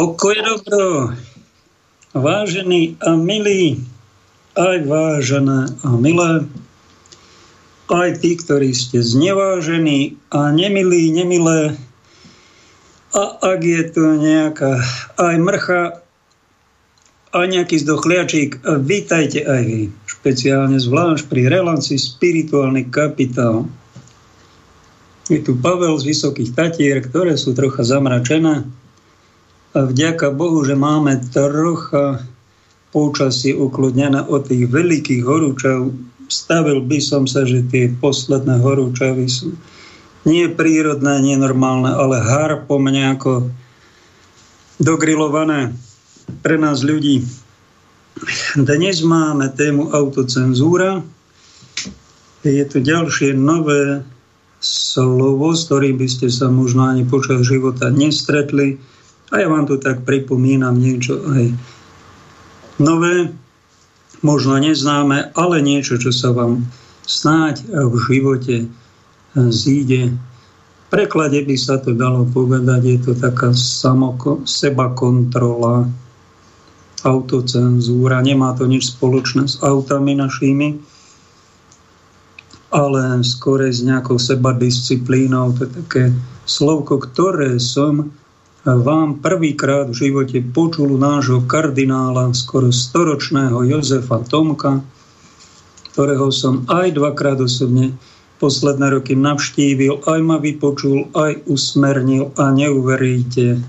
Pokoj dobro, vážení a milí, aj vážené a milé, aj tí, ktorí ste znevážení a nemilí, nemilé, a ak je tu nejaká aj mrcha a nejaký zdochliačík, vítajte aj vy, špeciálne zvlášť pri relácii Spirituálny kapitál. Je tu Pavel z Vysokých Tatier, ktoré sú trocha zamračené. A vďaka Bohu, že máme trocha počasie ukludnené od tých veľkých horúčav. Stavil by som sa, že tie posledné horúčavy sú nie prírodné, nie normálne, ale harpom nejako dogrilované pre nás ľudí. Dnes máme tému autocenzúra. Je to ďalšie nové slovo, s ktorým by ste sa možno ani počas života nestretli. A ja vám tu tak pripomínam niečo aj nové, možno neznáme, ale niečo, čo sa vám snáď v živote zíde. V preklade by sa to dalo povedať, je to taká sebakontrola, autocenzúra. Nemá to nič spoločné s autami našimi, ale skôr s nejakou sebadisciplínou. To je také slovko, ktoré som vám prvýkrát v živote počul nášho kardinála, skoro storočného Jozefa Tomka, ktorého som aj dvakrát osobne posledné roky navštívil, aj ma vypočul, aj usmernil a neuveríte,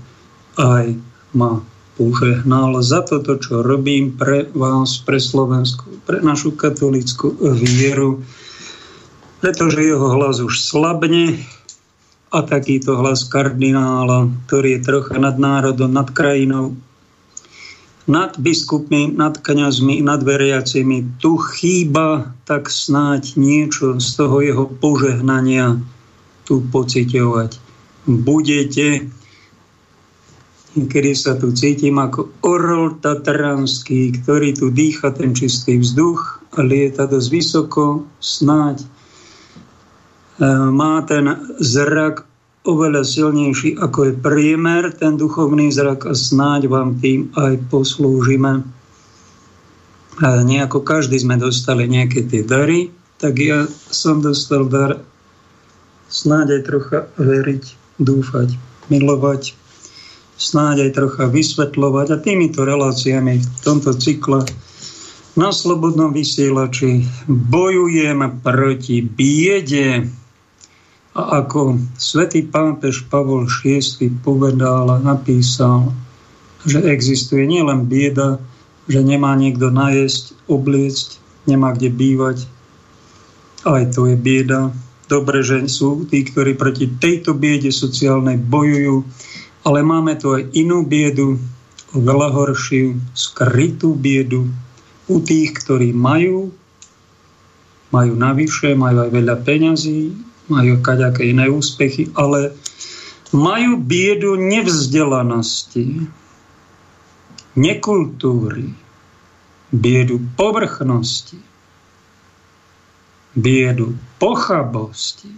aj ma požehnal za toto, čo robím pre vás, pre Slovensku, pre našu katolícku vieru, pretože jeho hlas už slabne. A takýto hlas kardinála, ktorý je trocha nad národom, nad krajinou, nad biskupmi, nad kňazmi, nad veriacimi, tu chýba, tak snáď niečo z toho jeho požehnania tu pociťovať budete. Kedy sa tu cítim ako orol tatranský, ktorý tu dýcha ten čistý vzduch a lieta dosť vysoko, snáď má ten zrak oveľa silnejší ako je priemer, ten duchovný zrak, a snáď vám tým aj poslúžime. A nejako každý sme dostali nejaké tie dary, tak ja som dostal dar snáď aj trocha veriť, dúfať, milovať, snáď aj trocha vysvetľovať, a týmito reláciami v tomto cykle na Slobodnom vysielači bojujeme proti biede. A ako svätý pápež Pavol VI povedal a napísal, že existuje nielen bieda, že nemá niekto najesť, obliecť, nemá kde bývať. Aj to je bieda. Dobre, že sú tí, ktorí proti tejto biede sociálnej bojujú, ale máme tu aj inú biedu, oveľa horšiu, skrytú biedu u tých, ktorí majú navyše, majú aj veľa peňazí, majú kaďaké iné úspechy, ale majú biedu nevzdelanosti, nekultúry, biedu povrchnosti, biedu pochabosti.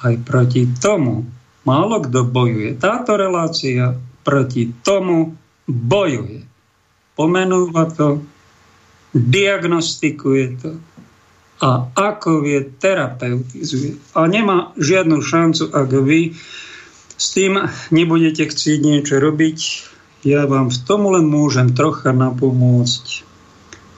Aj proti tomu málo kto bojuje. Táto relácia proti tomu bojuje. Pomenúva to, diagnostikuje to, a ako vie, terapeutizuje. A nemá žiadnu šancu, ak vy s tým nebudete chcieť niečo robiť. Ja vám v tom len môžem trocha napomôcť,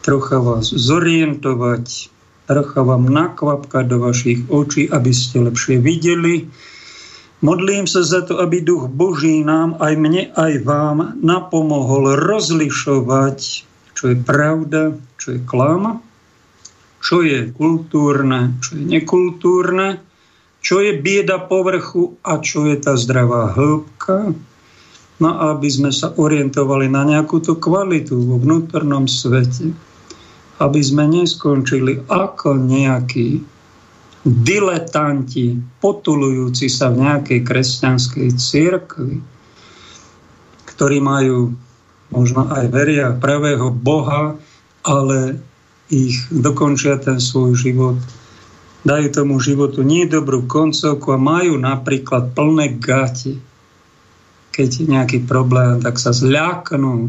trocha vás zorientovať, trocha vám nakvapkať do vašich očí, aby ste lepšie videli. Modlím sa za to, aby Duch Boží nám, aj mne, aj vám napomohol rozlišovať, čo je pravda, čo je klam, čo je kultúrne, čo je nekultúrne, čo je bieda povrchu a čo je tá zdravá hĺbka, no aby sme sa orientovali na nejakú tú kvalitu vo vnútornom svete, aby sme neskončili ako nejakí diletanti, potulujúci sa v nejakej kresťanskej cirkvi, ktorí majú, možno aj veria, pravého Boha, ale ich dokončia ten svoj život, dajú tomu životu nie dobrú koncovku a majú napríklad plné gate, keď keď je nejaký problém, tak sa zľaknú,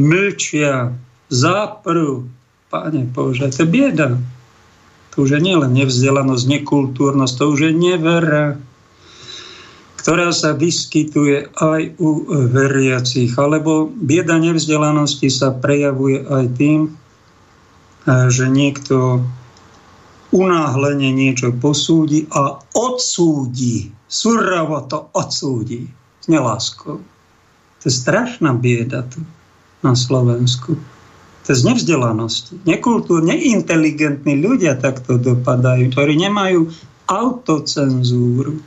mlčia, záprú. Páne Bože, to je bieda. To už je nielen nevzdelanosť, nekultúrnosť, to už je nevera, ktorá sa vyskytuje aj u veriacich. Alebo bieda nevzdelanosti sa prejavuje aj tým, že niekto unáhlenie niečo posúdi a odsúdi. Suravo to odsúdi s neláskou. To je strašná bieda tu na Slovensku. To je z nevzdelanosti. Nekultúrne, neinteligentní ľudia takto dopadajú, ktorí nemajú autocenzúru,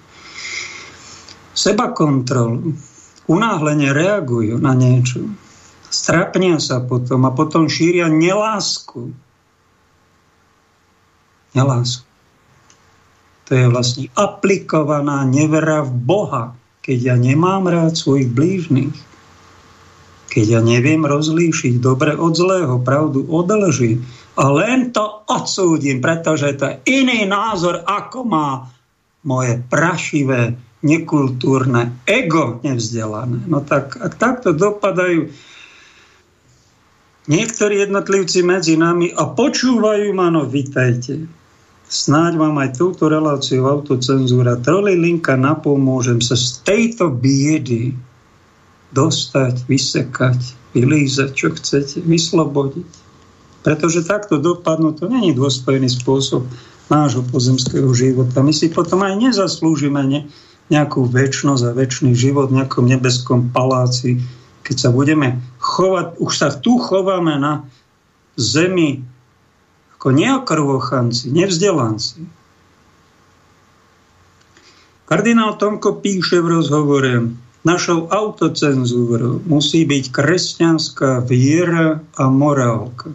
seba kontrolu, unáhlenie reagujú na niečo, strápnia sa potom a potom šíria nelásku. Nelásku. To je vlastne aplikovaná nevera v Boha, keď ja nemám rád svojich blížnych, keď ja neviem rozlíšiť dobre od zlého, pravdu od lži a len to odsúdim, pretože to je iný názor, ako má moje prašivé nekultúrne ego nevzdelané. No tak, ak takto dopadajú niektorí jednotlivci medzi nami a počúvajú ma, no vitajte. Snáď vám aj túto reláciu Autocenzúra Trolilinka napomôžem sa z tejto biedy dostať, vysekať, vylízať, čo chcete, vyslobodiť. Pretože takto dopadnú, to není dôstojný spôsob nášho pozemského života. My si potom aj nezaslúžime nejakú večnosť a večný život v nejakom nebeskom paláci, keď sa budeme chovať, už sa tu chováme na zemi ako neokrvochanci, nevzdelanci. Kardinál Tomko píše v rozhovore: našou autocenzúrou musí byť kresťanská viera a morálka.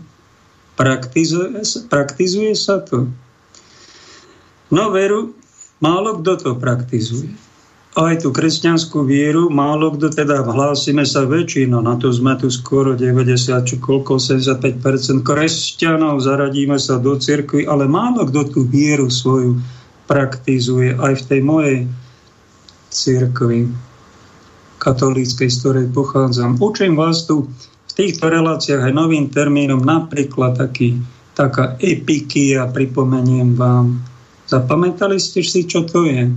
Praktizuje sa to? No veru, málo kto to praktizuje. Aj tú kresťanskú vieru, málo kto, teda hlásime sa väčšina, na to sme tu skoro 90 či koľko, 85% kresťanov, zaradíme sa do cirkvi, ale málo kto tú vieru svoju praktizuje aj v tej mojej cirkvi katolíckej, z ktorej pochádzam. Učím vás tu v týchto reláciách aj novým termínom, napríklad taká epikia, pripomeniem vám. Zapamätali ste si, čo to je?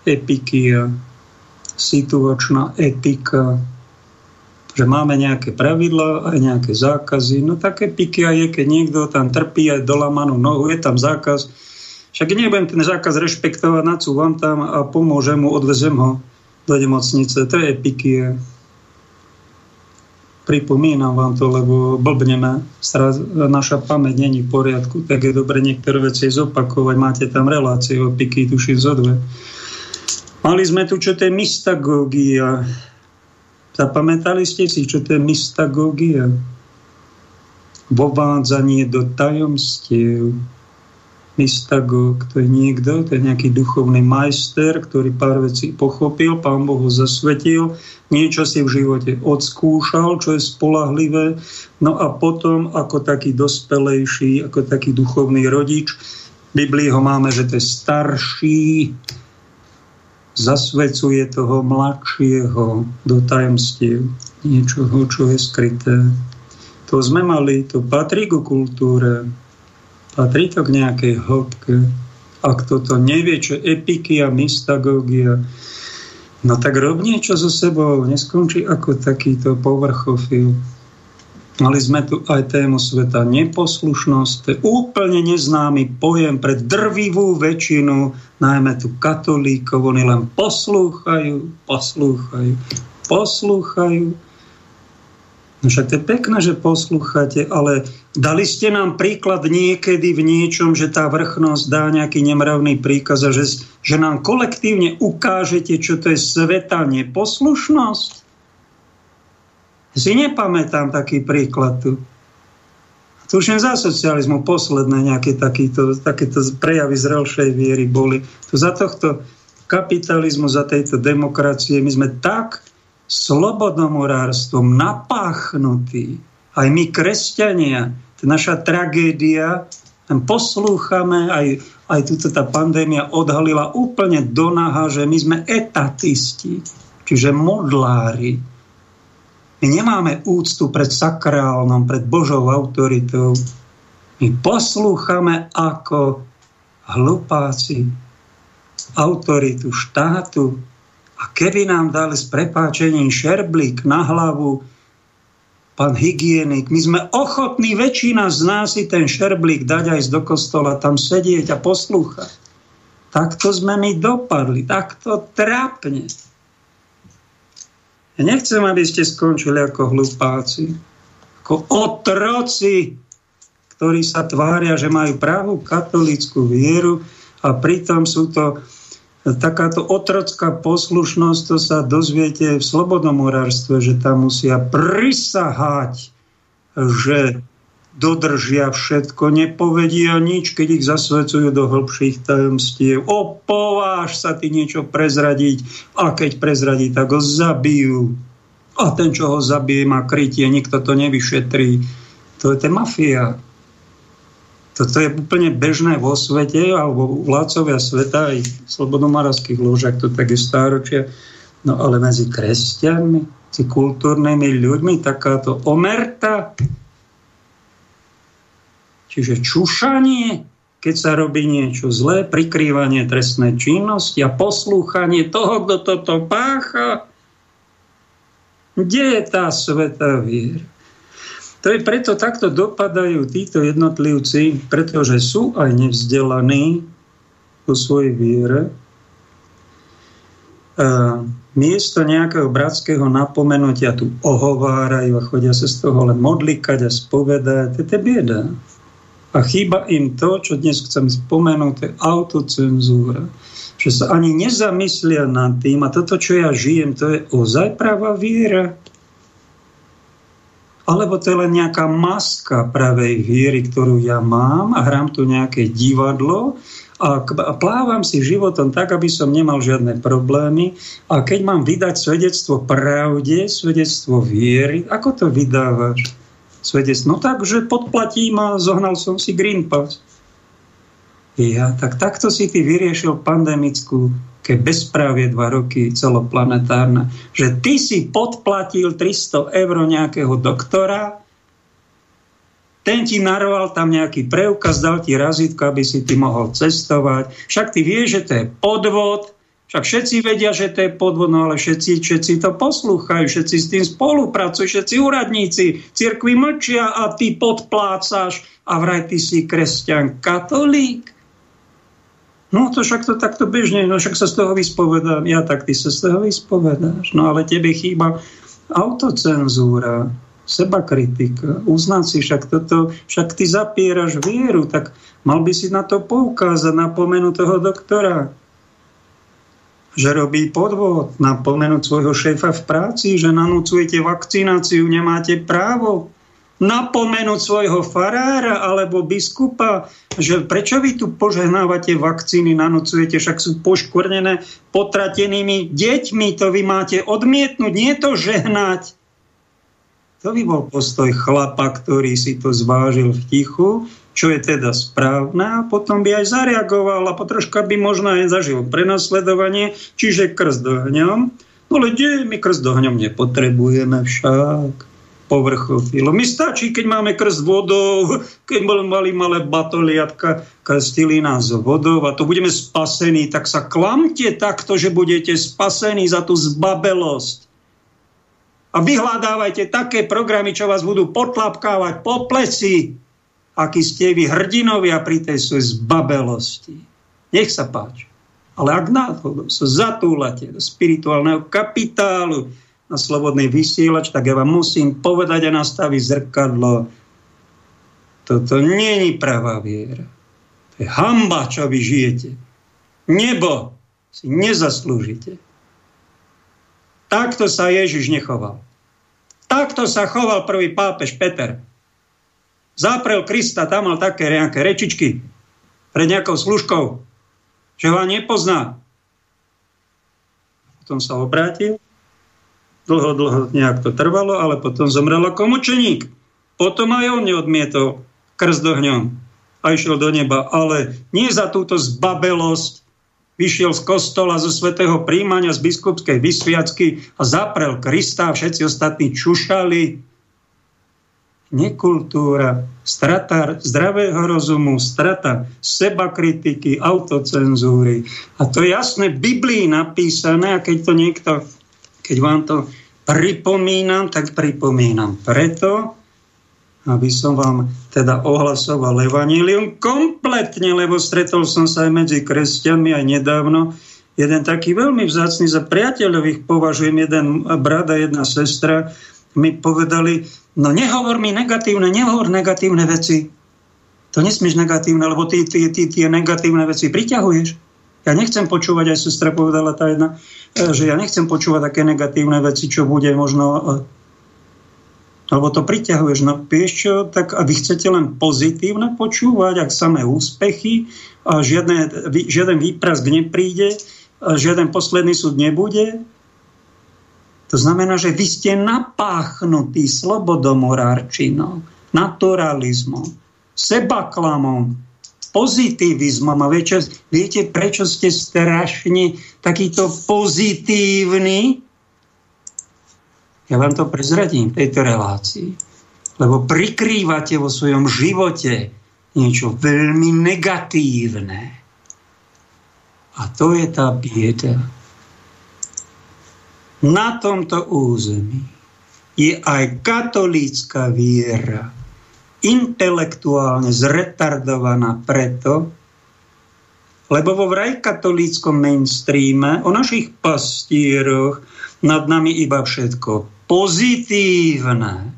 Epikia, situačná etika, že máme nejaké pravidlá, aj nejaké zákazy. No tak epikia je, keď niekto tam trpí aj dolamanú nohu, je tam zákaz. Však nebudem ten zákaz rešpektovať, nacúvam tam a pomôžem mu, odvezem ho do nemocnice. To je epikia. Pripomínam vám to, lebo blbneme. Naša pamäť není v poriadku, tak je dobre niektoré veci zopakovať. Máte tam relácie o piky, tuším zo dve. Mali sme tu, čo to je mystagógia. Zapamätali ste si, čo to je mystagógia? Vovádzanie do tajomstiev. Mystagóg, to je niekto, to je nejaký duchovný majster, ktorý pár vecí pochopil, Pán Boh ho zasvetil, niečo si v živote odskúšal, čo je spoľahlivé, no a potom ako taký dospelejší, ako taký duchovný rodič, v Biblii ho máme, že to je starší, zasvecuje toho mladšieho do tajomstiev niečoho, čo je skryté. To sme mali, to patrí ku kultúre, patrí to k nejakej hĺbke. A kto to nevie, čo epikia, mystagógia, no tak rob niečo so sebou, neskončí ako takýto povrchofil. Mali sme tu aj tému sveta neposlušnosť, to je úplne neznámy pojem pre drvivú väčšinu, najmä tu katolíkov, oni len poslúchajú. No však to je pekné, že poslúchate, ale dali ste nám príklad niekedy v niečom, že tá vrchnosť dá nejaký nemravný príkaz a že nám kolektívne ukážete, čo to je sveta neposlušnosť? Si nepamätám taký príklad tu. Tuším za socializmu posledné nejaké takéto prejavy zrelšej viery boli. To za tohto kapitalizmu, za tejto demokracie my sme tak slobodomorárstvom napáchnutí. Aj my, kresťania, to je naša tragédia, poslúchame, aj túto tá pandémia odhalila úplne do naha, že my sme etatisti. Čo Čiže modlári. My nemáme úctu pred sakrálnom, pred Božou autoritou. My poslúchame ako hlupáci autoritu štátu. A keby nám dali s prepáčením šerblík na hlavu, pán hygienik, my sme ochotní, väčšina z nás, si ten šerblík dať aj do kostola, tam sedieť a poslúchať. Takto sme my dopadli, takto trápne. Ja nechcem, aby ste skončili ako hlupáci, ako otroci, ktorí sa tvária, že majú pravú katolícku vieru a pritom sú to takáto otrocká poslušnosť, to sa dozviete v slobodnom horárstve, že tam musia prisahať, že dodržia všetko, nepovedia nič, keď ich zasvedcujú do hĺbších tajomstiev. Opováž sa ty niečo prezradiť, a keď prezradí, tak ho zabijú. A ten, čo ho zabije, má krytie, nikto to nevyšetrí. To je tá mafia. Toto je úplne bežné vo svete, alebo vládcovia sveta aj slobodomaravských ložák, to tak je stáročia. No ale medzi kresťanmi, medzi kultúrnymi ľuďmi takáto omerta, čiže čušanie, keď sa robí niečo zlé, prikrývanie trestnej činnosti a poslúchanie toho, kto toto pácha. Kde je tá svätá viera? To je preto, takto dopadajú títo jednotlivci, pretože sú aj nevzdelaní po svojej viere. Miesto nejakého bratského napomenutia tu ohovárajú a chodia sa z toho len modlikať a spovedať. To je bieda. A chýba im to, čo dnes chcem spomenúť, to je autocenzúra. Že sa ani nezamyslia nad tým, a toto, čo ja žijem, to je ozaj pravá viera. Alebo to je len nejaká maska pravej viery, ktorú ja mám a hrám tu nejaké divadlo a plávam si životom tak, aby som nemal žiadne problémy. A keď mám vydať svedectvo pravde, svedectvo viery, ako to vydávaš? Svedectvo, no takže podplatím a zohnal som si Green Pass. Ja, tak takto si ty vyriešil pandemickú bezprávie 2 roky celoplanetárne, že ty si podplatil 300 € nejakého doktora, ten ti narval tam nejaký preukaz, dal ti razítko, aby si ty mohol cestovať. Však ty vieš, že to je podvod, však všetci vedia, že to je podvod, no ale všetci to poslúchajú, všetci s tým spolupracujú, všetci úradníci, cirkvi mlčia a ty podplácaš a vraj ty si kresťan katolík. No to však to takto bežne, no však sa z toho vyspovedám. Ja, tak ty sa z toho vyspovedáš. No ale tebe chýba autocenzúra, sebakritika. Uznať si však toto, však ty zapieraš vieru, tak mal by si na to poukázať, napomenúť toho doktora, že robí podvod, napomenúť svojho šéfa v práci, že nanúcujete vakcináciu, nemáte právo. Napomenúť svojho farára alebo biskupa, že prečo vy tu požehnávate vakcíny, nanocujete, však sú poškvrnené potratenými deťmi, to vy máte odmietnúť, nie to žehnať. To by bol postoj chlapa, ktorý si to zvážil v tichu, čo je teda správne, a potom by aj zareagoval a potroška by možno aj zažil prenasledovanie, čiže krst ohňom. No ľudia, my krst ohňom nepotrebujeme však. Povrchofilo. My stačí, keď máme krst vodou, keď mali malé batoliatka, krstili nás vodou a to budeme spasení, tak sa klamte takto, že budete spasení za tú zbabelosť. A vyhľadávajte také programy, čo vás budú potlapkávať po pleci, akí ste vy hrdinovia pri tej svojej zbabelosti. Nech sa páči. Ale ak náhodou sa zatúlate do spirituálneho kapitálu, na slobodný vysielač, tak ja vám musím povedať a nastaviť zrkadlo. Toto nie je pravá viera. To je hanba, čo vy žijete. Nebo si nezaslúžite. Takto sa Ježiš nechoval. Takto sa choval prvý pápež Peter. Zaprel Krista, tam mal také nejaké rečičky pred nejakou služkou, že ho nepozná. Potom sa obrátil. Dlho nejak to trvalo, ale potom zomrel ako mučeník. Potom aj on neodmietol krst ohňom a išiel do neba, ale nie za túto zbabelosť. vyšiel z kostola, zo svätého príjmania, z biskupskej vysviacky a zaprel Krista a všetci ostatní čušali. Nekultúra, strata zdravého rozumu, strata sebakritiky, autocenzúry. A to je jasné v Biblii napísané, a keď to niekto, keď vám to pripomínam, tak pripomínam preto, aby som vám teda ohlasoval evanjelium kompletne, lebo stretol som sa aj medzi kresťanmi aj nedávno. Jeden taký veľmi vzácny, za priateľových považujem, jeden brat a jedna sestra, mi povedali, no nehovor negatívne veci. To nesmieš negatívne, lebo ty tie negatívne veci priťahuješ. Ja nechcem počúvať, aj sestra povedala tá jedna, že ja nechcem počúvať také negatívne veci, čo bude možno... Lebo to priťahuješ na piešťo, tak a vy chcete len pozitívne počúvať, ak samé úspechy, a žiaden výprask nepríde, a žiaden posledný súd nebude. To znamená, že vy ste napáchnutí slobodomorárčinou, naturalizmom, sebaklamom, pozitivizmom. A viete, prečo ste strašne takýto pozitívni? Ja vám to prezradím v tejto relácii, lebo prikrývate vo svojom živote niečo veľmi negatívne. A to je tá bieda. Na tomto území je aj katolícka viera intelektuálne zretardovaná preto, lebo vo vrajkatolíckom mainstreame o našich pastíroch nad nami iba všetko pozitívne.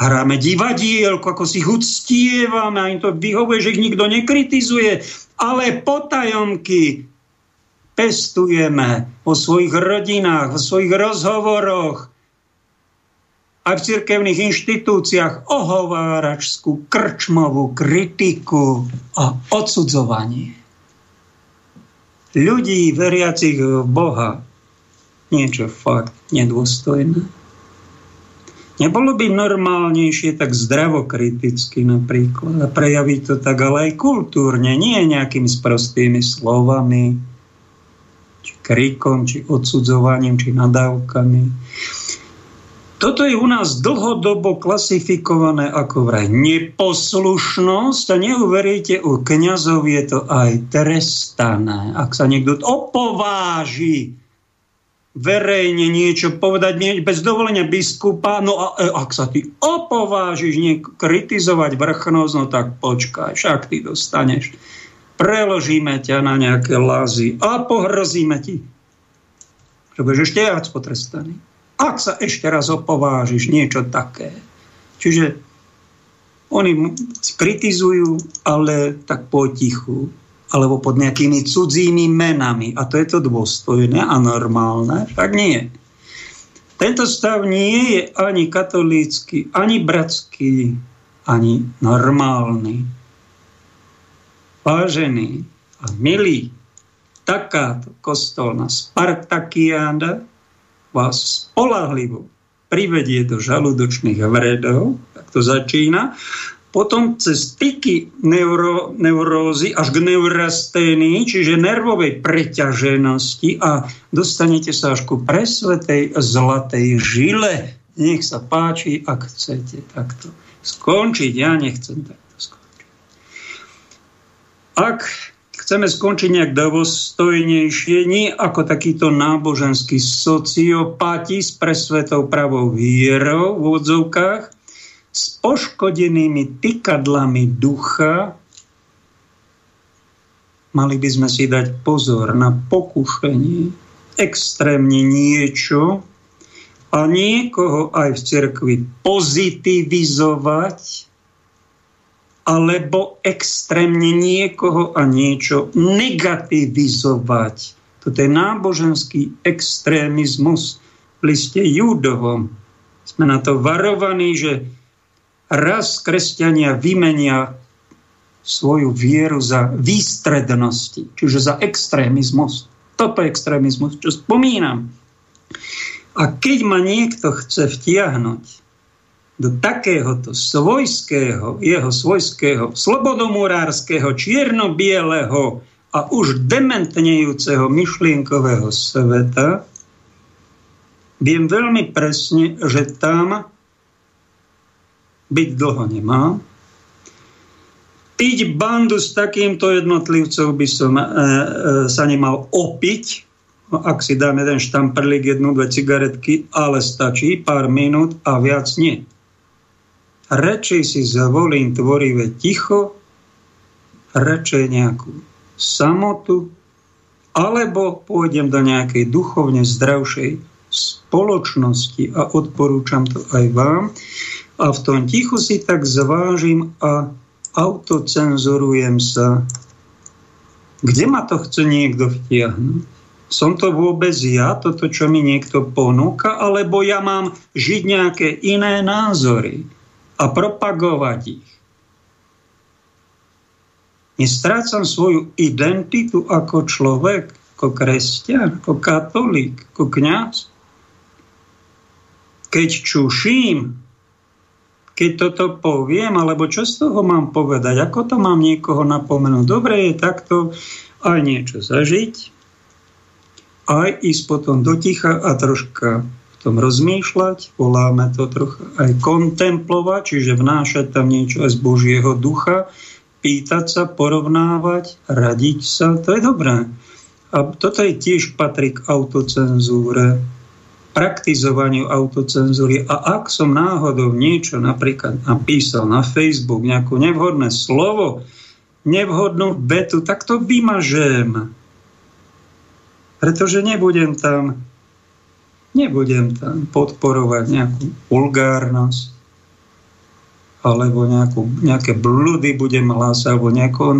Hráme divadielko, ako si ich uctievame a im to vyhovuje, že ich nikto nekritizuje, ale potajomky pestujeme vo svojich rodinách, vo svojich rozhovoroch aj v cirkevných inštitúciách ohováračskú, krčmovú kritiku a odsudzovanie ľudí veriacich v Boha. Niečo fakt nedôstojné. Nebolo by normálnejšie tak zdravokriticky napríklad a prejaviť to tak, ale aj kultúrne, nie nejakými sprostými slovami, či krikom, či odsudzovaním, či nadávkami. Toto je u nás dlhodobo klasifikované ako vraj neposlušnosť a neuveríte, u kňazov je to aj trestané. Ak sa niekto opováži verejne niečo povedať bez dovolenia biskupa, no a ak sa ty opovážiš kritizovať vrchnosť, no tak počkaj, však ty dostaneš. Preložíme ťa na nejaké lazy a pohrozíme ti, že budeš ešte viac potrestaný, ak sa ešte raz opovážiš niečo také. Čiže oni kritizujú, ale tak potichu, alebo pod nejakými cudzími menami. A to je to dôstojné a normálne. Však nie. Tento stav nie je ani katolícky, ani bratský, ani normálny. Vážený a milý, takáto kostolná spartakiáda vás spolahlivo privedie do žalúdočných vredov, tak to začína, potom cez styky neurózy až k neurasténii, čiže nervovej preťaženosti a dostanete sa až ku presvetej zlatej žile. Nech sa páči, ak chcete takto skončiť. Ja nechcem takto skončiť. Ak chceme skončiť nejak dôstojnejšie, nie ako takýto náboženský sociopati s presvetou pravou vierou v odzovkách, s poškodenými tykadlami ducha, mali by sme si dať pozor na pokušenie extrémne niečo a niekoho aj v cirkvi pozitivizovať alebo extrémne niekoho a niečo negativizovať. Toto je náboženský extrémizmus. V liste Júdovom sme na to varovaní, že raz kresťania vymenia svoju vieru za výstrednosti, čiže za extrémizmus. Toto je extrémizmus, čo spomínam. A keď ma niekto chce vtiahnuť do takéhoto svojského, jeho svojského, slobodomurárskeho, čierno-bieleho a už dementnejúceho myšlienkového sveta, viem veľmi presne, že tam byť dlho nemám. Piť bandu s takýmto jednotlivcom by som sa nemal opiť. Ak si dáme ten štamprlík, 1-2 cigaretky, ale stačí pár minút a viac nie. Radšej si zavolím tvorivé ticho, radšej nejakú samotu, alebo pôjdem do nejakej duchovne zdravšej spoločnosti a odporúčam to aj vám. A v tom tichu si tak zvážim a autocenzurujem sa. Kde ma to chce niekto vtiahnuť? Som to vôbec ja, toto, čo mi niekto ponúka, alebo ja mám žiť nejaké iné názory a propagovať ich? Nestrácam svoju identitu ako človek, ako kresťan, ako katolík, ako kňaz. Keď čuším, keď toto poviem, alebo čo z toho mám povedať, ako to mám niekoho napomenúť? Dobre je takto aj niečo zažiť, aj ísť potom do ticha a troška v tom rozmýšľať, voláme to trochu aj kontemplovať, čiže vnášať tam niečo aj z Božieho ducha, pýtať sa, porovnávať, radiť sa, to je dobré. A toto je tiež patrí k autocenzúre, praktizovaniu autocenzúry. A ak som náhodou niečo napríklad napísal na Facebook, nejaké nevhodné slovo, nevhodnú vetu, tak to vymažem. Pretože nebudem tam podporovať nejakú vulgárnosť alebo nejaké blúdy budem hlásať, alebo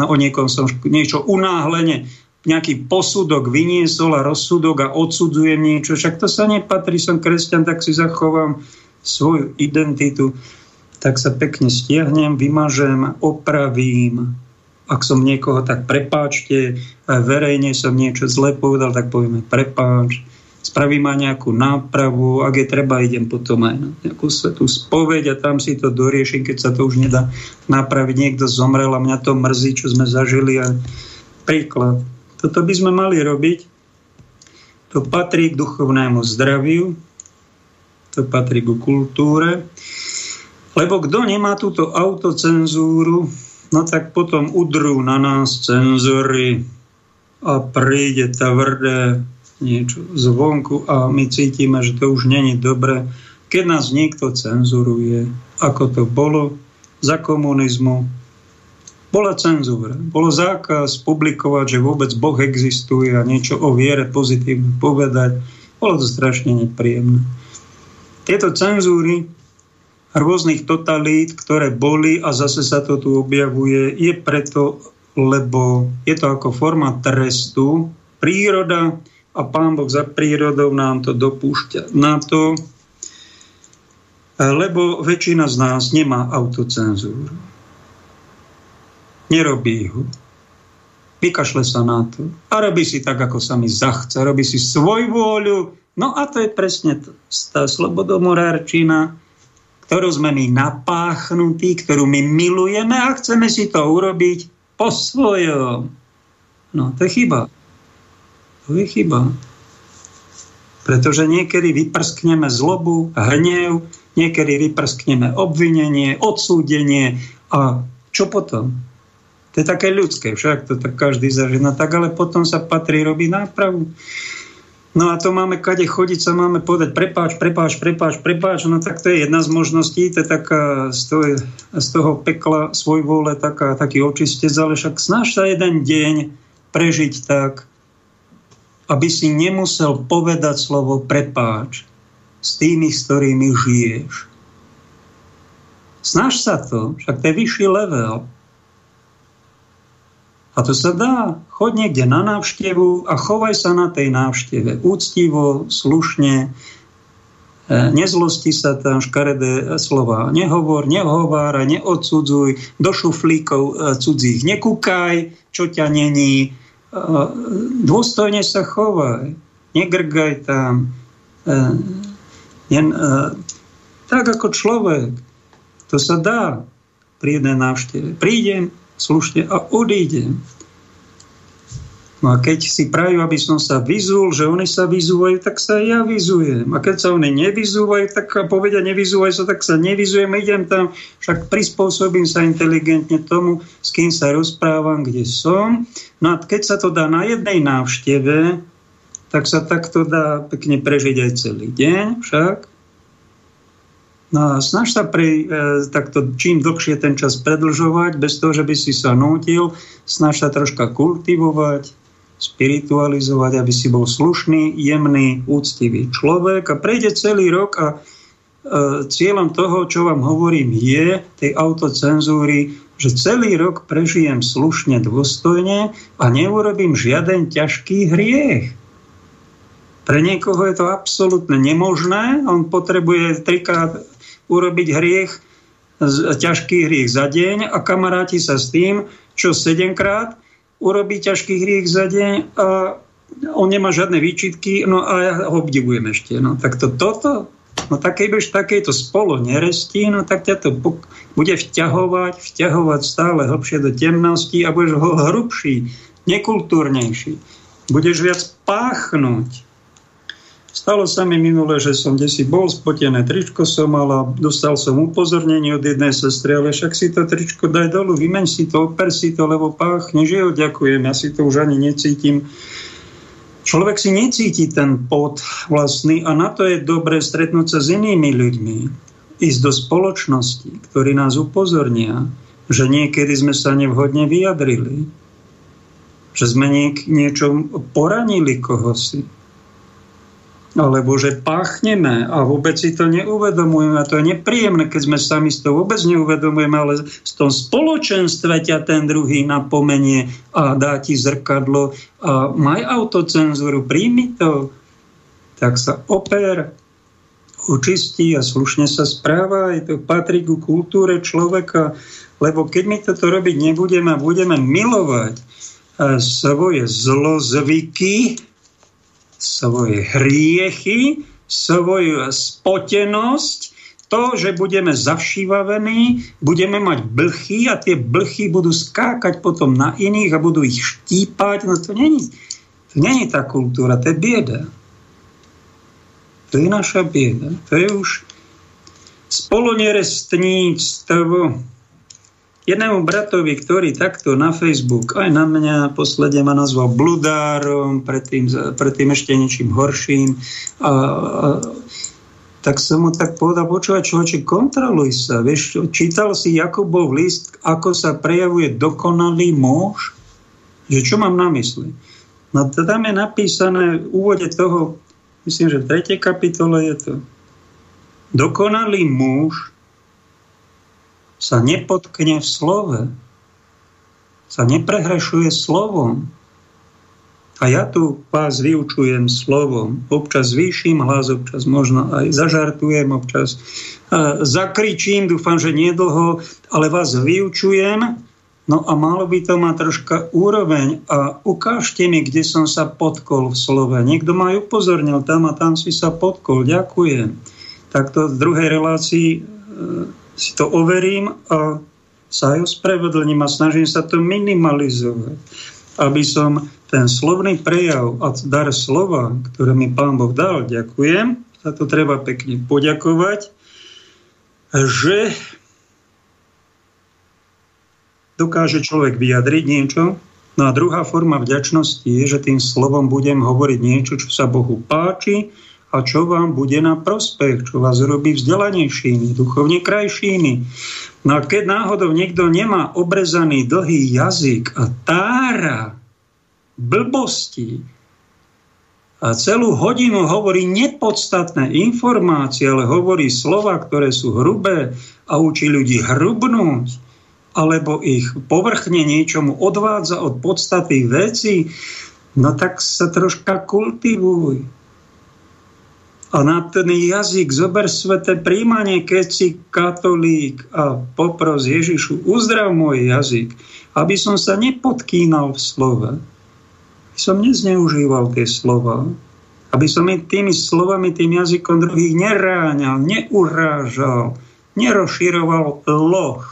o niekom som niečo unáhlene, nejaký posudok vyniesol a rozsudok a odsudzujem niečo. Však to sa nepatrí, som kresťan, tak si zachovám svoju identitu, tak sa pekne stiahnem, vymažem, opravím. Ak som niekoho, tak prepáčte, verejne som niečo zle povedal, tak povieme prepáč, spravím aj nejakú nápravu, ak je treba, idem potom aj na nejakú svetú spoveď a tam si to doriešim, keď sa to už nedá napraviť, niekto zomrel a mňa to mrzí, čo sme zažili a príklad. Toto by sme mali robiť, to patrí k duchovnému zdraviu, to patrí ku kultúre, lebo kto nemá túto autocenzúru, no tak potom udrú na nás cenzory a príde tvrdé niečo zvonku a my cítime, že to už není dobre, keď nás niekto cenzuruje, ako to bolo za komunizmu. Bola cenzúra, bol zákaz publikovať, že vôbec Boh existuje a niečo o viere pozitívne povedať. Bolo to strašne nepríjemné. Tieto cenzúry rôznych totalít, ktoré boli a zase sa to tu objavuje, je preto, lebo je to ako forma trestu. Príroda a Pán Boh za prírodou nám to dopúšťa na to, lebo väčšina z nás nemá autocenzúru. Nerobí ho. Vykašle sa na to. A robí si tak, ako sa mi zachce. Robí si svoju vôľu. No a to je presne tá slobodomorárčina, ktorú sme my napáchnutí, ktorú my milujeme a chceme si to urobiť po svojom. No, to je chyba. To je chyba. Pretože niekedy vyprskneme zlobu, hnev, niekedy vyprskneme obvinenie, odsúdenie a čo potom? To je také ľudské, však to tak každý zažíva tak, ale potom sa patrí robiť nápravu. No a to máme kade chodiť, sa máme povedať prepáč, no tak to je jedna z možností, to je taká z toho pekla svojvôle taký očistec, ale však snaž sa jeden deň prežiť tak, aby si nemusel povedať slovo prepáč s tými, s ktorými žiješ. Snaž sa to, však to je vyšší level. A to sa dá. Choď niekde na návštevu a chovaj sa na tej návšteve. Úctivo, slušne, nezlosti sa tam, škaredé slova. Nehovor, nehováraj, neodsudzuj, do šuflíkov cudzích nekúkaj, čo ťa není. Dôstojne sa chovaj, negrgaj tam. Tak ako človek. To sa dá pri jednej návšteve. Prídem slušne a odídem. No a keď si prajú, aby som sa vyzul, že oni sa vyzúvajú, tak sa ja vyzujem. A keď sa oni nevyzúvajú, tak povedia nevyzúvaj sa, tak sa nevyzujem. Idem tam, však prispôsobím sa inteligentne tomu, s kým sa rozprávam, kde som. No a keď sa to dá na jednej návšteve, tak sa takto dá pekne prežiť aj celý deň však. No a snaž sa takto čím dlhšie ten čas predlžovať, bez toho, že by si sa nútil, snaž sa troška kultivovať, spiritualizovať, aby si bol slušný, jemný, úctivý človek a prejde celý rok a cieľom toho, čo vám hovorím, je tej autocenzúry, že celý rok prežijem slušne, dôstojne a neurobím žiaden ťažký hriech. Pre niekoho je to absolútne nemožné, on potrebuje trikrát urobiť hriech, ťažký hriech za deň a kamaráti sa s tým, čo 7-krát urobí ťažký hriech za deň a on nemá žiadne výčitky, no a ja ho obdivujem ešte. No tak toto, no takejto spolo nerestí, no tak ťa to bude vťahovať stále hlbšie do temnosti a budeš hrubší, nekultúrnejší. Budeš viac páchnuť. Stalo sa mi minule, že som desi bol, spotené tričko som mal a dostal som upozornenie od jednej sestry, ale však si to tričko daj dolu, vymeň si to, oper si to, lebo páchne, že ho ďakujem, ja si to už ani necítim. Človek si necíti ten pot vlastný a na to je dobré stretnúť sa s inými ľuďmi, ísť do spoločnosti, ktorí nás upozornia, že niekedy sme sa nevhodne vyjadrili, že sme niečom poranili kohosi. Alebo že páchneme a vôbec si to neuvedomujeme. A to je nepríjemné, keď sme sami si to vôbec neuvedomujeme, ale v tom spoločenstve ťa ten druhý napomenie a dá ti zrkadlo a maj autocenzúru, príjmi to, tak sa oper, očistí a slušne sa správa. To patrí ku kultúre človeka, lebo keď my toto robiť nebudeme a budeme milovať svoje zlozvyky, svoje hriechy, svoju spotenosť, to, že budeme zavšívavení, budeme mať blchy a tie blchy budú skákať potom na iných a budú ich štípať. No to není tá kultúra, to je bieda. To je naša bieda. To je už spolunerestníctvo. Jednému bratovi, ktorý takto na Facebook aj na mňa posledne ma nazval bludárom, predtým ešte niečím horším, tak som mu tak povedal, počúvaj človeče, kontroluj sa. Vieš, čítal si Jakubov list, ako sa prejavuje dokonalý muž? Že čo mám na mysli? No to tam je napísané v úvode toho, myslím, že v 3. kapitole je to. Dokonalý muž sa nepotkne v slove, sa neprehrešuje slovom. A ja tu vás vyučujem slovom. Občas zvýšim hlas, občas možno aj zažartujem, občas zakričím, dúfam, že nedlho, ale vás vyučujem. No a malo by to mať troška úroveň a ukážte mi, kde som sa potkol v slove. Niekto ma aj upozornil, tam a tam si sa potkol, ďakujem. Takto v druhej relácii si to overím a sa aj ospravedlním a snažím sa to minimalizovať, aby som ten slovný prejav a dar slova, ktoré mi Pán Boh dal, ďakujem, za to treba pekne poďakovať, že dokáže človek vyjadriť niečo. No a druhá forma vďačnosti je, že tým slovom budem hovoriť niečo, čo sa Bohu páči, a čo vám bude na prospech, čo vás robí vzdelanejšími, duchovne krajšími. No a keď náhodou niekto nemá obrezaný dlhý jazyk a tára blbosti a celú hodinu hovorí nepodstatné informácie, ale hovorí slova, ktoré sú hrubé a učí ľudí hrubnúť, alebo ich povrchne niečomu odvádza od podstaty veci, no tak sa troška kultivuj. A na ten jazyk zober sveté príjmanie, keď si katolík a popros Ježišu, uzdrav môj jazyk, aby som sa nepotkýnal v slove. Aby som nezneužíval tie slova. Aby som tými slovami, tým jazykom druhých neráňal, neurážal, nerozširoval loh.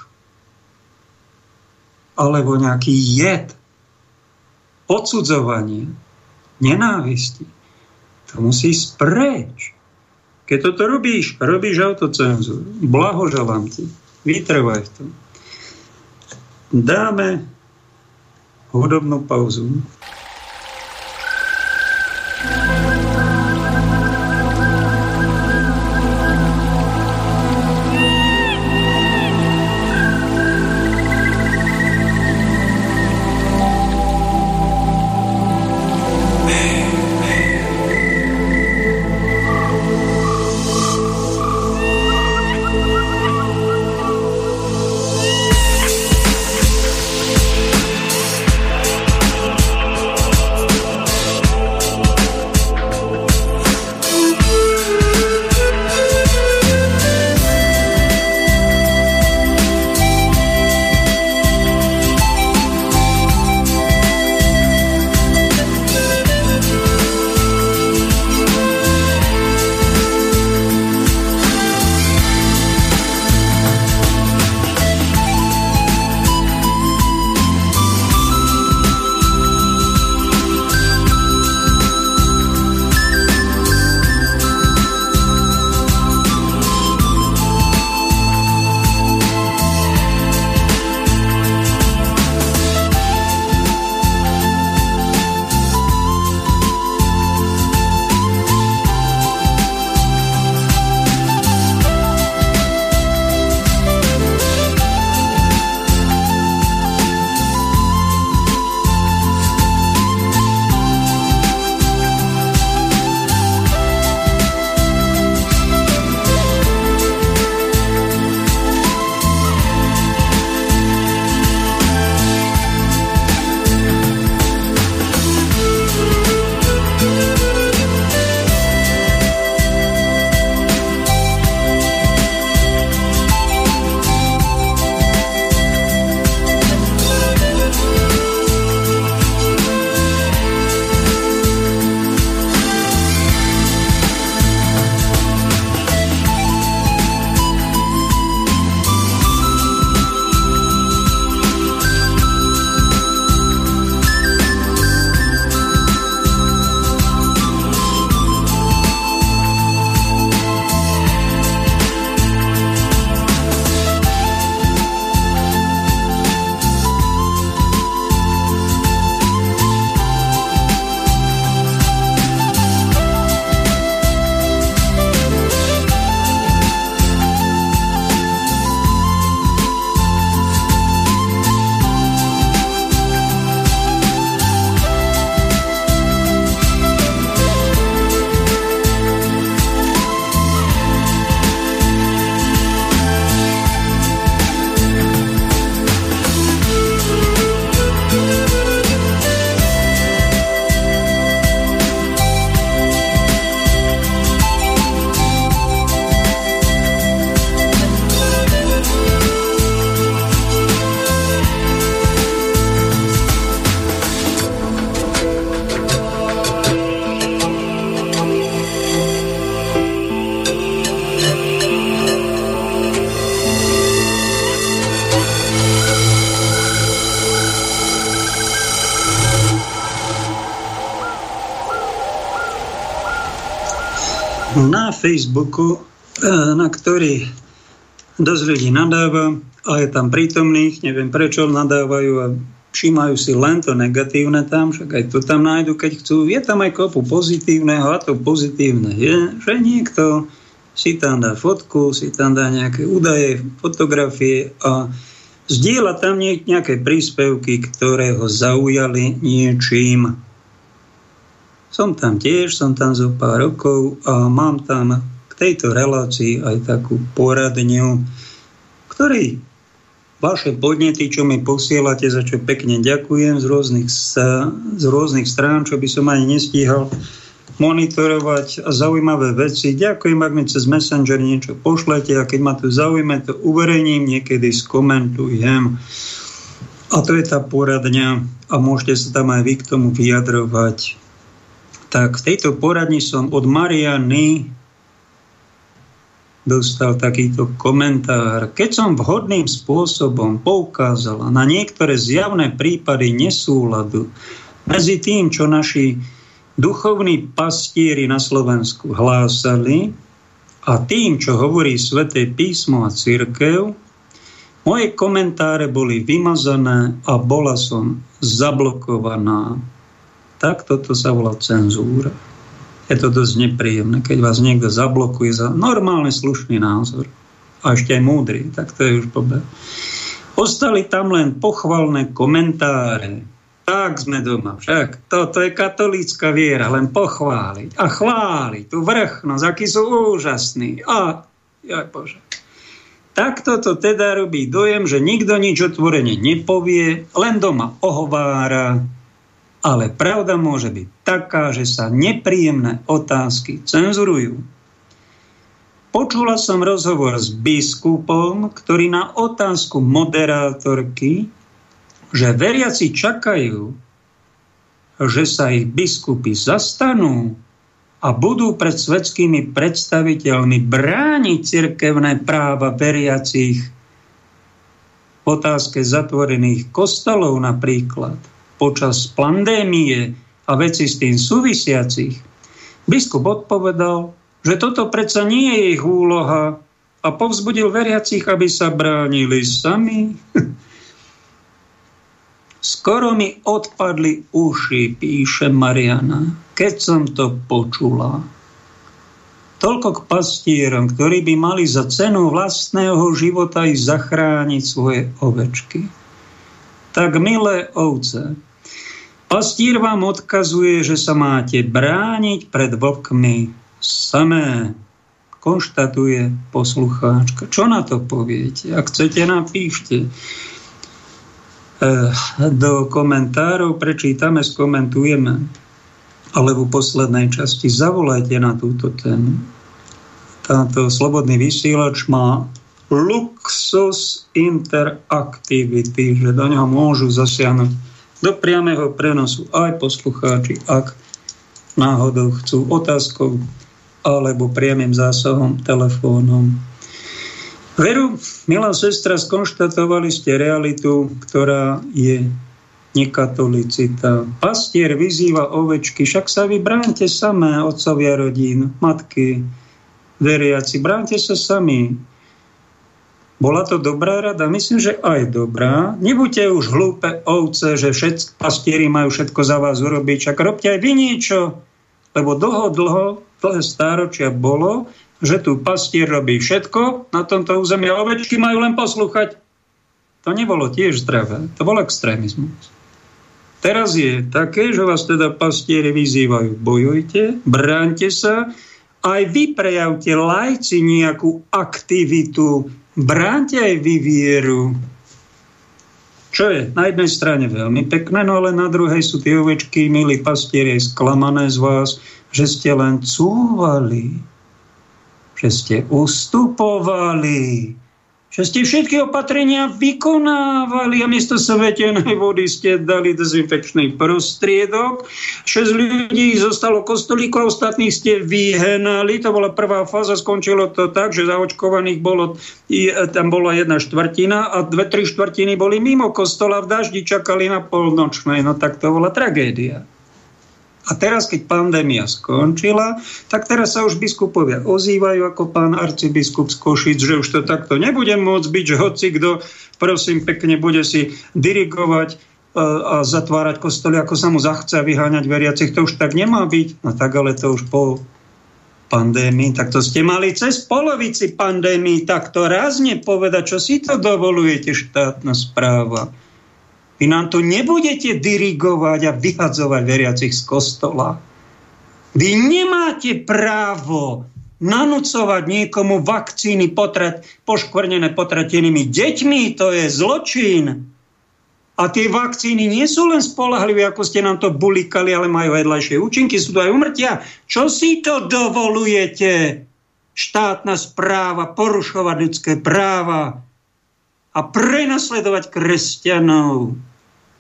Alebo nejaký jed. odsudzovania, nenávisti. To musí ísť preč. Keď toto robíš autocenzúru. Blahoželám ti. Vytrvaj v tom. Dáme hudobnú pauzu. Na Facebooku, na ktorý dosť ľudí nadáva a je tam prítomných, neviem prečo nadávajú a všímajú si len to negatívne tam, však aj to tam nájdu, keď chcú. Je tam aj kopu pozitívneho a to pozitívne je, že niekto si tam dá fotku, si tam dá nejaké údaje, fotografie a zdieľa tam nejaké príspevky, ktoré ho zaujali niečím. Som tam tiež, som tam zo pár rokov a mám tam k tejto relácii aj takú poradňu, ktorý vaše podnety, čo mi posielate, za čo pekne ďakujem z rôznych strán, čo by som ani nestíhal monitorovať, a zaujímavé veci. Ďakujem, ak mi cez Messenger niečo pošlete a keď ma tu zaujíme, to uverejním, niekedy skomentujem. A to je tá poradňa a môžete sa tam aj vy k tomu vyjadrovať. Tak v tejto poradni som od Mariany dostal takýto komentár. Keď som vhodným spôsobom poukázala na niektoré zjavné prípady nesúladu Medzi tým, čo naši duchovní pastíri na Slovensku hlásali a tým, čo hovorí Sväté písmo a cirkev, moje komentáre boli vymazané a bola som zablokovaná. Tak toto sa volá cenzúra. Je to dosť nepríjemné, keď vás niekto zablokuje za normálne slušný názor. A ešte aj múdry, tak to je už pobeda. Ostali tam len pochvalné komentáre. Tak sme doma, však. To je katolícka viera, len pochváliť a chváliť tú vrchnosť, akí sú úžasní. A, jaj Bože. Takto to teda robí dojem, že nikto nič otvorene nepovie, len doma ohovára, ale pravda môže byť taká, že sa nepríjemné otázky cenzurujú. Počula som rozhovor s biskupom, ktorý na otázku moderátorky, že veriaci čakajú, že sa ich biskupy zastanú a budú pred svetskými predstaviteľmi brániť cirkevné práva veriacich v otázke zatvorených kostolov napríklad počas pandémie a veci s tým súvisiacich. Biskup odpovedal, že toto predsa nie je ich úloha a povzbudil veriacich, aby sa bránili sami. Skoro mi odpadli uši, píše Mariana, keď som to počula. Toľko k pastírom, ktorí by mali za cenu vlastného života i zachrániť svoje ovečky. Tak milé ovce, pastír vám odkazuje, že sa máte brániť pred vlkmi samé, konštatuje poslucháčka. Čo na to poviete? Ak chcete, napíšte do komentárov, prečítame, skomentujeme, alebo v poslednej časti zavolajte na túto tému. Táto slobodný vysielač má luxus interaktivity, že do neho môžu zasiahnuť do priameho prenosu aj poslucháči, ak náhodou chcú otázkou alebo priamym zásahom telefónom. Veru, milá sestra, skonštatovali ste realitu, ktorá je nekatolicita. Pastier vyzýva ovečky, však sa vy bránte samé, otcovia rodín, matky, veriaci, bránte sa sami. Bola to dobrá rada? Myslím, že aj dobrá. Nebuďte už hlúpe ovce, že všetci pastieri majú všetko za vás urobiť, však robte aj vy niečo, lebo dlhé stáročia bolo, že tu pastier robí všetko na tomto území a ovečky majú len poslúchať. To nebolo tiež zdravé, to bol extrémizmus. Teraz je také, že vás teda pastieri vyzývajú, bojujte, bráňte sa, aj vy prejavte lajci nejakú aktivitu, bráňte aj vy vieru. Čo je na jednej strane veľmi pekné, no ale na druhej sú tie ovečky, milí pastieri, sklamané z vás, že ste len cúvali, že ste ustupovali, že ste všetky opatrenia vykonávali a miesto svetenej vody ste dali dezinfekčný prostriedok. 6 ľudí zostalo kostolíku a ostatných ste vyhenali. To bola prvá fáza, skončilo to tak, že zaočkovaných bolo, tam bola 1/4 a 2-3 štvrtiny boli mimo kostola, v daždi čakali na polnočnej. No tak to bola tragédia. A teraz, keď pandémia skončila, tak teraz sa už biskupovia ozývajú, ako pán arcibiskup z Košic, že už to takto nebude môcť byť, že hocikto, prosím pekne, bude si dirigovať a zatvárať kostoly, ako sa mu zachce, vyháňať veriacich. To už tak nemá byť. No tak, ale to už po pandémii, tak to ste mali cez polovici pandémii, tak to rázne povedať, čo si to dovolujete, štátna správa. Vy nám tu nebudete dirigovať a vyhadzovať veriacich z kostola. Vy nemáte právo nanúcovať niekomu vakcíny poškvrnené potratenými deťmi. To je zločin. A tie vakcíny nie sú len spoľahlivé, ako ste nám to bulikali, ale majú vedľajšie účinky, sú to aj úmrtia. Čo si to dovolujete? Štátna správa, porušovať ľudské práva a prenasledovať kresťanov.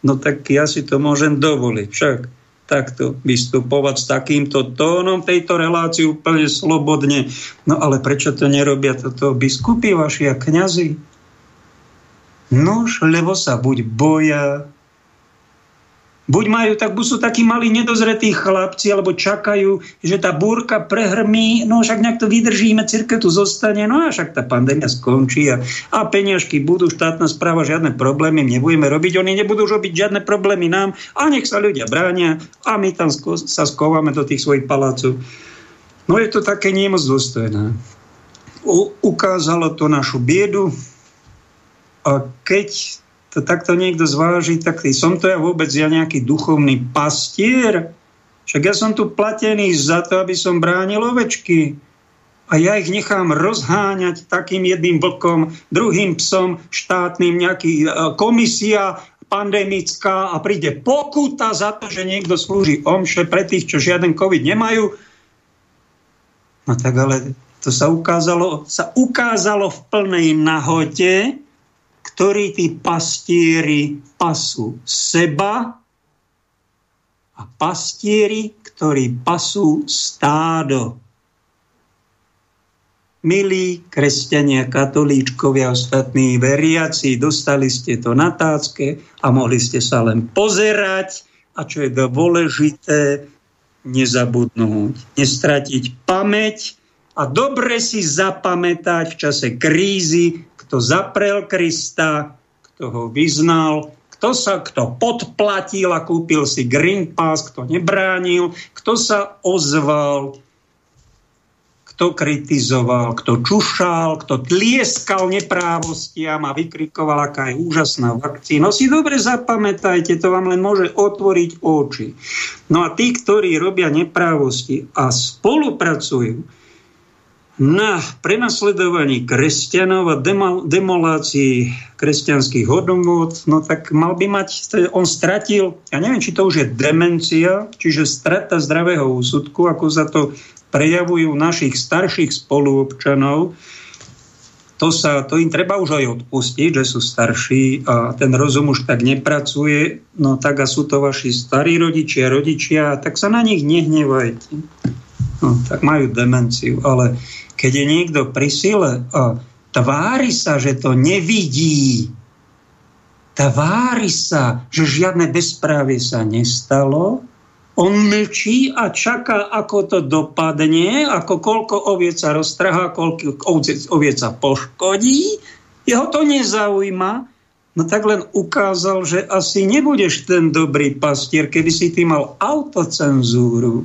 No tak ja si to môžem dovoliť. Však takto vystupovať s takýmto tónom tejto relácii úplne slobodne. No ale prečo to nerobia toto biskupy vaši a kňazi? Nož, lebo sa buď boja, Buď majú, tak buď sú takí malí nedozretí chlapci, alebo čakajú, že tá búrka prehrmí, no však nejak to vydržíme, cirkev tu zostane, no a však tá pandémia skončí a peniažky budú, štátna správa, žiadne problémy nebudeme robiť, oni nebudú robiť žiadne problémy nám a nech sa ľudia bránia a my tam sa skováme do tých svojich palácov. No je to také nie moc dôstojné. Ukázalo to našu biedu a keď to takto niekto zváži, tak som to ja vôbec nejaký duchovný pastier? Však ja som tu platený za to, aby som bránil ovečky. A ja ich nechám rozháňať takým jedným vlkom, druhým psom, štátnym, nejaký komisia pandemická a príde pokuta za to, že niekto slúži omše pre tých, čo žiaden COVID nemajú. No tak ale to sa ukázalo v plnej nahote, ktorí tí pastieri pasú seba a pastieri, ktorí pasú stádo. Milí kresťania, katolíčkovia, ostatní veriaci, dostali ste to na tácke a mohli ste sa len pozerať a čo je dôležité, nezabudnúť, nestratiť pamäť a dobre si zapamätať v čase krízy, kto zaprel Krista, kto ho vyznal, kto podplatil a kúpil si Green Pass, kto nebránil, kto sa ozval, kto kritizoval, kto čušal, kto tlieskal neprávostiam a vykrikoval, aká je úžasná vakcína. No si dobre zapamätajte, to vám len môže otvoriť oči. No a tí, ktorí robia neprávosti a spolupracujú na prenasledovaní kresťanov a demolácii kresťanských hodnôt, no tak mal by mať, on stratil, ja neviem, či to už je demencia, čiže strata zdravého úsudku, ako sa to prejavujú našich starších spoluobčanov. To im treba už aj odpustiť, že sú starší a ten rozum už tak nepracuje, no tak a sú to vaši starí rodičia, tak sa na nich nehnevajte. No, tak majú demenciu, ale keď je niekto pri sile a tvári sa, že to nevidí, tvári sa, že žiadne bezprávie sa nestalo, on mlčí a čaká, ako to dopadne, ako koľko oviec sa roztrhá, koľko oviec sa poškodí, jeho to nezaujíma. No tak len ukázal, že asi nebudeš ten dobrý pastier, keby si ty mal autocenzúru,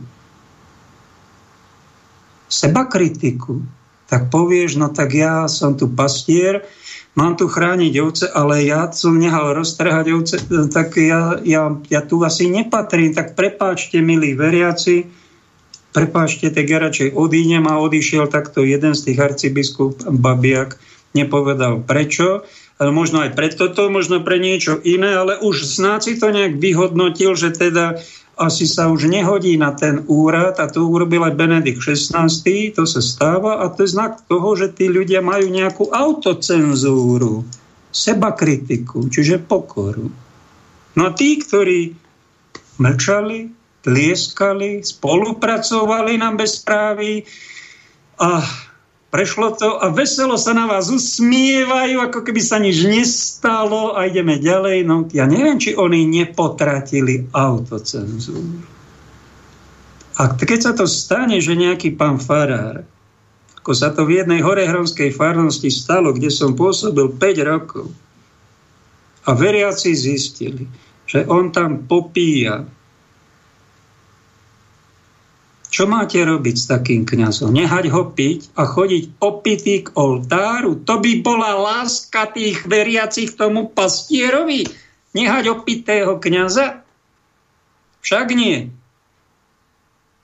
seba kritiku, tak povieš, no tak ja som tu pastier, mám tu chrániť ovce, ale ja som nehal roztrhať ovce, tak ja tu asi nepatrím, tak prepáčte, milí veriaci, prepáčte, tak ja radšej odídem a odišiel takto jeden z tých arcibiskup Babiak, nepovedal prečo, ale možno aj pre toto, možno pre niečo iné, ale už snáď si to nejak vyhodnotil, že teda asi sa už nehodí na ten úrad a to urobil aj Benedikt XVI, to sa stáva a to je znak toho, že tí ľudia majú nejakú autocenzúru, sebakritiku, čiže pokoru. No a tí, ktorí mlčali, tlieskali, spolupracovali na bezpráví a prešlo to a veselo sa na vás usmievajú, ako keby sa nič nestalo a ideme ďalej. No, ja neviem, či oni nepotratili autocenzúru. A keď sa to stane, že nejaký pán farár, ako sa to v jednej horehronskej farnosti stalo, kde som pôsobil 5 rokov a veriaci zistili, že on tam popíja. Čo máte robiť s takým kňazom? Nehať ho piť a chodiť opitý k oltáru? To by bola láska tých veriacich tomu pastierovi? Nehať opitého kňaza? Však nie.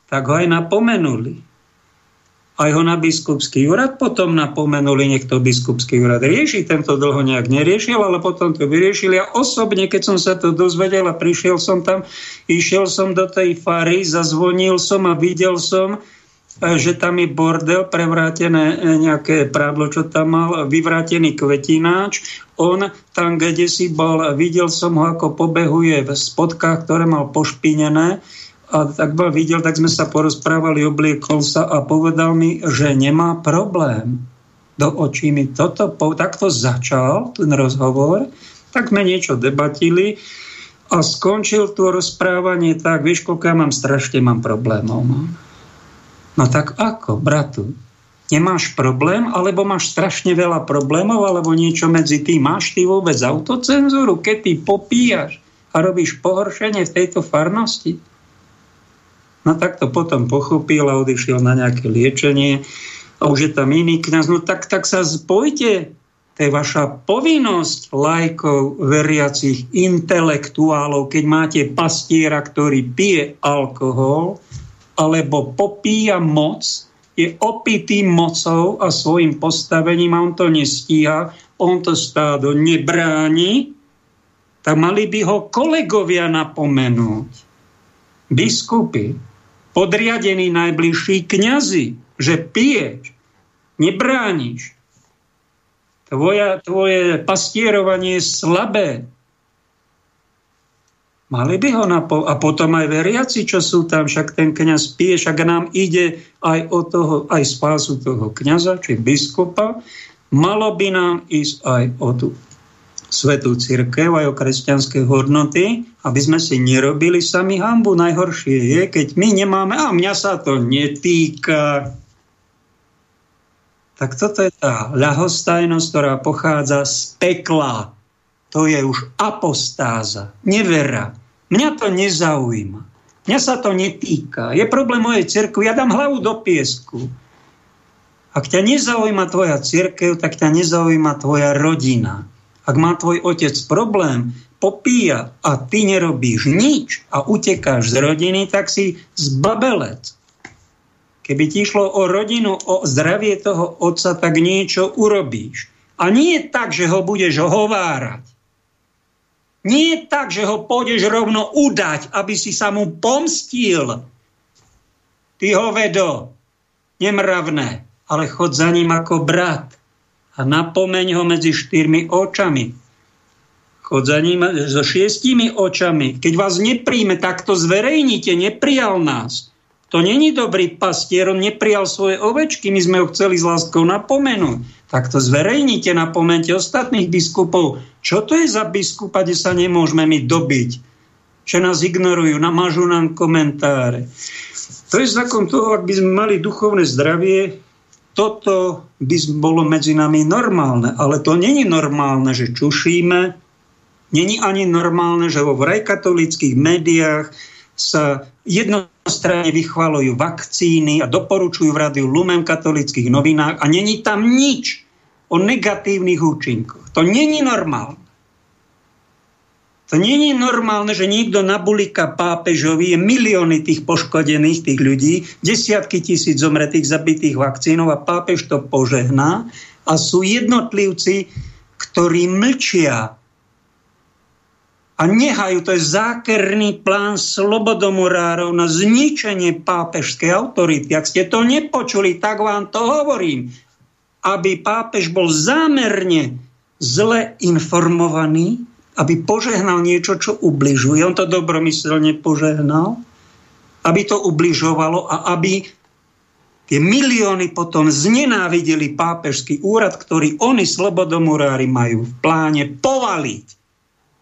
Tak ho aj napomenuli. Aj ho na biskupský úrad potom napomenuli, niekto biskupský úrad rieši, tento dlho nejak neriešil, ale potom to vyriešili a osobne, keď som sa to dozvedel a prišiel som tam, išiel som do tej fary, zazvonil som a videl som, že tam je bordel, prevrátené nejaké prádlo, čo tam mal, vyvrátený kvetináč. On tam, kde si bol, videl som ho, ako pobehuje v spodkách, ktoré mal pošpinené. A tak ma videl, tak sme sa porozprávali, obliekol sa a povedal mi, že nemá problém. Do očí mi takto začal ten rozhovor, tak sme niečo debatili a skončil to rozprávanie tak, vieš, koľko ja mám, strašne mám problémov. No tak ako, bratu? Nemáš problém, alebo máš strašne veľa problémov, alebo niečo medzi tým? Máš ty vôbec autocenzúru, keď ty popíjaš a robíš pohoršenie v tejto farnosti? No tak to potom pochopil a odišiel na nejaké liečenie a už je tam iný kňaz. No tak sa spojte. To je vaša povinnosť laikov, veriacich, intelektuálov, keď máte pastiera, ktorý pije alkohol alebo popíja moc, je opitý mocou a svojim postavením a on to nestíha, on to stádo nebráni, tak mali by ho kolegovia napomenúť. Biskupy, podriadení najbližší kňazi, že piješ, nebrániš. Tvoje pastierovanie je slabé. Mali by ho a potom aj veriaci, čo sú tam, však ten kňaz pije, však nám ide aj o toho, aj spásu toho kňaza, či biskupa. Malo by nám ísť aj o tú svätú cirkev, aj o kresťanské hodnoty, aby sme si nerobili sami hanbu. Najhoršie je, keď my nemáme, a mňa sa to netýka. Tak toto je tá ľahostajnosť, ktorá pochádza z pekla. To je už apostáza, nevera. Mňa to nezaujíma. Mňa sa to netýka. Je problém mojej cirkvi, ja dám hlavu do piesku. Ak ťa nezaujíma tvoja cirkev, tak ťa nezaujíma tvoja rodina. Ak má tvoj otec problém, popíja a ty nerobíš nič a utekáš z rodiny, tak si zbabelec. Keby ti išlo o rodinu, o zdravie toho otca, tak niečo urobíš. A nie je tak, že ho budeš hovárať. Nie je tak, že ho pôjdeš rovno udať, aby si sa mu pomstil. Ty ho vedo, nemravné, ale chod za ním ako brat a napomeň ho medzi 4 očami. Chod za ním so 6 očami. Keď vás nepríjme, tak to zverejnite, neprijal nás. To není dobrý pastier, on neprijal svoje ovečky, my sme ho chceli s láskou napomenúť. Tak to zverejnite, napomente ostatných biskupov. Čo to je za biskupa, kde sa nemôžeme my dobiť? Že nás ignorujú, namážu nám komentáre. To je zákon toho, ak by sme mali duchovné zdravie, toto by bolo medzi nami normálne. Ale to není normálne, že čušíme, není ani normálne, že vo vrajkatolíckých médiách sa jednostranne vychvaľujú vakcíny a doporučujú v rádiu Lumen katolíckych novinách a není tam nič o negatívnych účinkoch. To není normálne. To není normálne, že niekto nabulika pápežovi, je milióny tých poškodených, tých ľudí, desiatky tisíc zomretých, zabitých vakcínov a pápež to požehná a sú jednotlivci, ktorí mlčia a nehajú, to je zákerný plán slobodomurárov na zničenie pápežskej autority. Ak ste to nepočuli, tak vám to hovorím. Aby pápež bol zámerne zle informovaný, aby požehnal niečo, čo ubližuje. On to dobromyselne požehnal, aby to ubližovalo a aby tie milióny potom znenávideli pápežský úrad, ktorý oni, slobodomurári, majú v pláne povaliť.